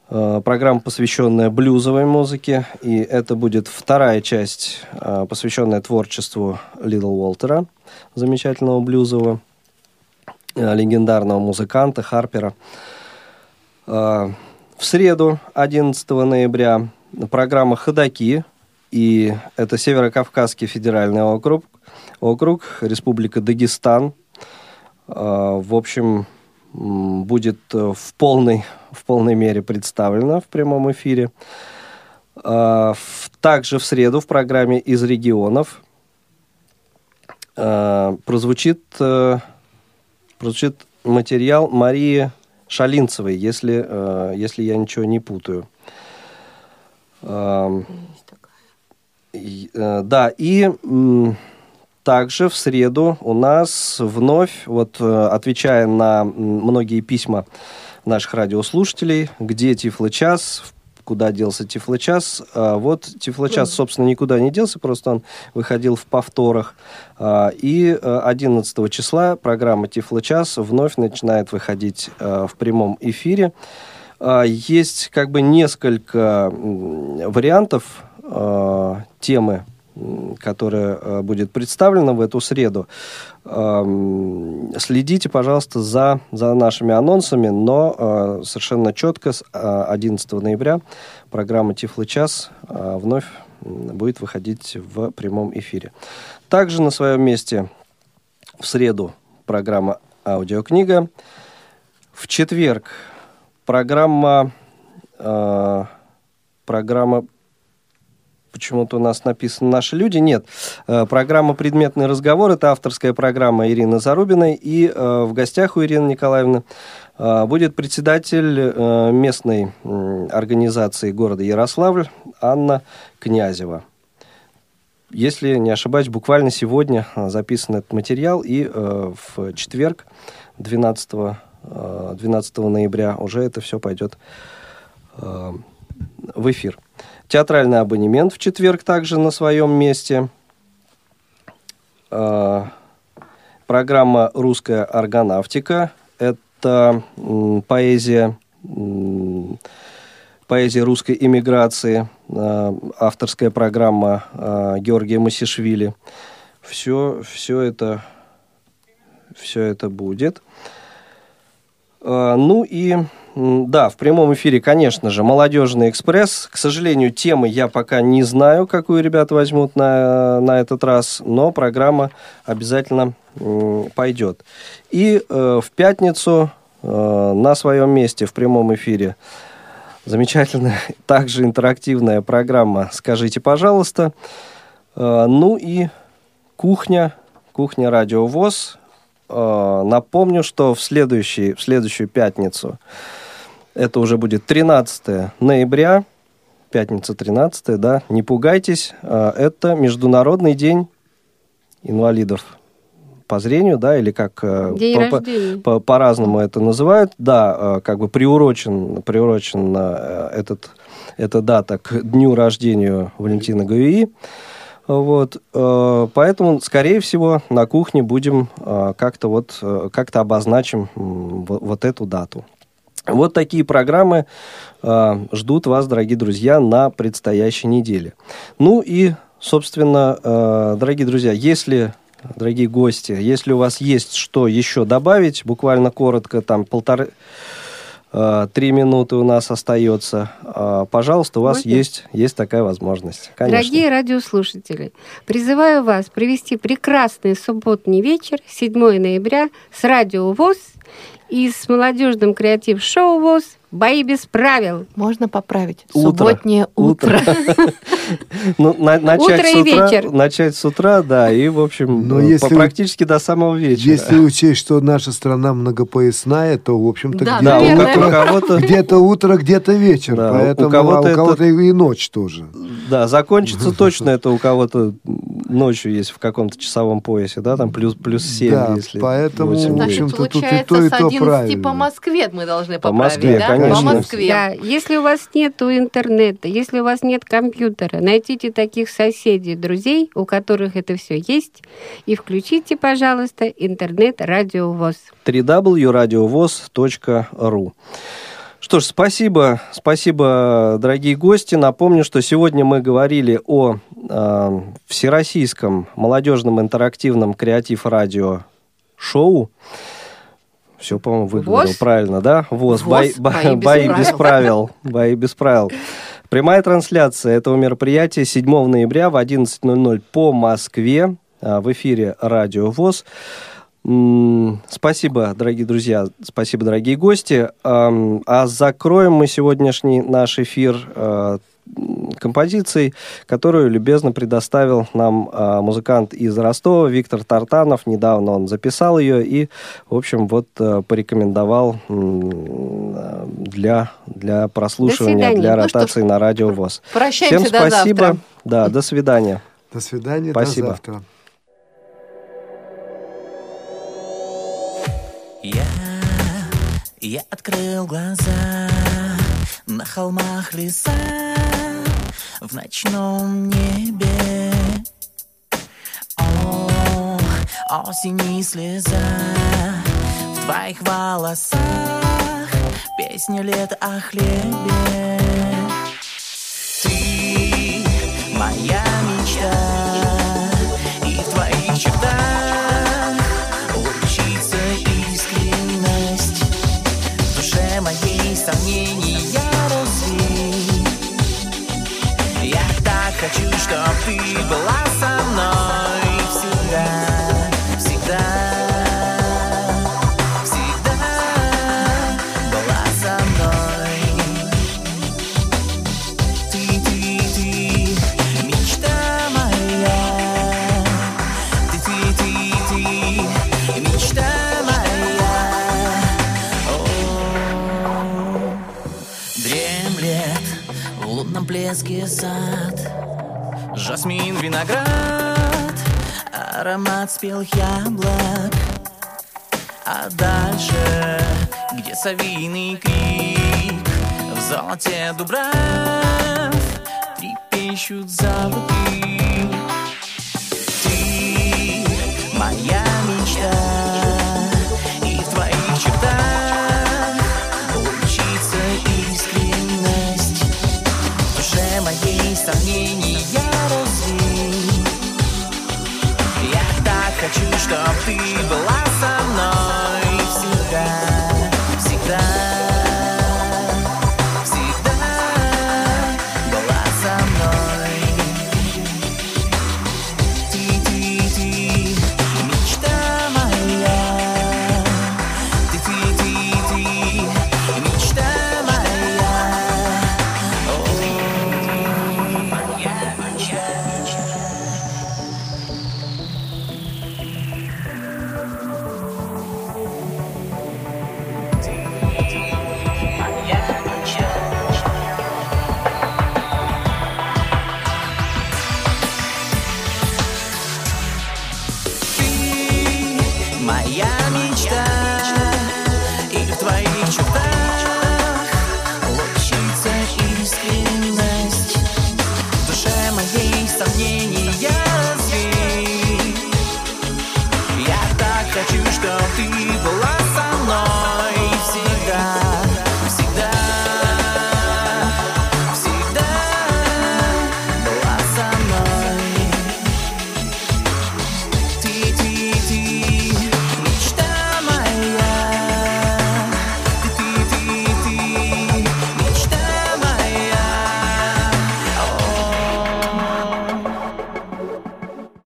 Программа, посвященная блюзовой музыке. И это будет вторая часть, посвященная творчеству Лидл Уолтера, замечательного блюзового, легендарного музыканта, харпера. В среду, одиннадцатого ноября, программа «Ходоки», и это Северо-Кавказский федеральный округ, округ, Республика Дагестан. В общем, будет в полной, в полной мере представлена в прямом эфире. Также в среду в программе «Из регионов» прозвучит, прозвучит материал Марии Шалинцевой, если, если я ничего не путаю. Да, и также в среду у нас вновь, вот, отвечая на многие письма наших радиослушателей, где Тифло-час, куда делся Тифло-час. Вот Тифло-час, собственно, никуда не делся, просто он выходил в повторах. И одиннадцатого числа программа Тифло-час вновь начинает выходить в прямом эфире. Есть как бы несколько вариантов э, темы, которая будет представлена в эту среду. Э, следите, пожалуйста, за, за нашими анонсами, но э, совершенно четко с одиннадцатого ноября программа «Тифло-час» э, вновь будет выходить в прямом эфире. Также на своем месте в среду программа «Аудиокнига». В четверг Программа, э, программа почему-то у нас написано «Наши люди». Нет, программа «Предметный разговор» — это авторская программа Ирины Зарубиной. И в гостях у Ирины Николаевны будет председатель местной организации города Ярославль Анна Князева. Если не ошибаюсь, буквально сегодня записан этот материал, и э, в четверг, двенадцатого ноября, уже это все пойдет э, в эфир. Театральный абонемент в четверг также на своем месте. Э, программа «Русская органавтика». Это э, поэзия... Э, Поэзия русской эмиграции, авторская программа Георгия Масишвили. Все, все, это, все это будет. Ну и, да, в прямом эфире, конечно же, «Молодежный экспресс». К сожалению, темы я пока не знаю, какую ребята возьмут на, на этот раз, но программа обязательно пойдет. И в пятницу на своем месте в прямом эфире замечательная, также интерактивная программа «Скажите, пожалуйста». Ну и кухня, кухня Радио ВОС. Напомню, что в, следующий, в следующую пятницу, это уже будет тринадцатое ноября, пятница тринадцатое, да, не пугайтесь, это Международный день инвалидов по зрению, да, или как по, по, по-разному это называют, да, как бы приурочен, приурочен этот, эта дата к дню рождения Валентина Гавии. Вот, поэтому, скорее всего, на кухне будем как-то вот, как-то обозначим вот эту дату. Вот такие программы ждут вас, дорогие друзья, на предстоящей неделе. Ну и, собственно, дорогие друзья, если... Дорогие гости, если у вас есть что еще добавить, буквально коротко, там полторы, э, три минуты у нас остается, э, пожалуйста, у вас есть, есть такая возможность. Конечно. Дорогие радиослушатели, призываю вас провести прекрасный субботний вечер, седьмое ноября, с Радио ВОС и с молодежным креатив-шоу ВОС «Бои без правил». Можно поправить. Утро. Субботнее утро. Утро и вечер. Начать с утра, да, и, в общем, практически до самого вечера. Если учесть, что наша страна многопоясная, то, в общем-то, где-то утро, где-то вечер. Поэтому у кого-то и ночь тоже. Да, закончится точно это у кого-то ночью, есть в каком-то часовом поясе, да, там плюс семь. Да, поэтому, в общем-то, тут и то, и то правильно. По Москве мы должны поправить, да? По Москве. Да, если у вас нет интернета, если у вас нет компьютера, найдите таких соседей, друзей, у которых это все есть, и включите, пожалуйста, интернет Радио ВОС. дабл ю дабл ю дабл ю точка радиовос точка ру. Что ж, спасибо, спасибо, дорогие гости. Напомню, что сегодня мы говорили о э, всероссийском молодежном интерактивном креатив-радио шоу. Все, по-моему, выговорил ВОС? Правильно, да? ВОС, бои без правил. Бои без правил. Прямая трансляция этого мероприятия седьмого ноября в одиннадцать ноль ноль по Москве в эфире Радио ВОС. Спасибо, дорогие друзья, спасибо, дорогие гости. А закроем мы сегодняшний наш эфир композицией, которую любезно предоставил нам э, музыкант из Ростова Виктор Тартанов. Недавно он записал ее и, в общем, вот э, порекомендовал э, для, для прослушивания, для ну ротации что, на Радио ВОС. Прощаемся. Всем спасибо. До завтра. Да, до свидания. До свидания. Спасибо. До завтра. Я, я открыл глаза на холмах леса. В ночном небе о, осень и слеза в твоих волосах, песня лет о хлебе. Ты моя мечта, и в твоих чертах лучится искренность. В душе моей сомнения росли. Я так хочу, чтоб ты была со мной всегда, всегда, всегда была со мной. Ты, ты, ты. сад, жасмин, виноград, аромат спелых яблок. А дальше, где совиный крик, в золоте дубрав трепещут заводки. Ты моя мечта, и в твоих чертах лучится искренность. В душе моей сомнений я развей. Я так хочу, чтоб ты была со мной. Сомнений я развею.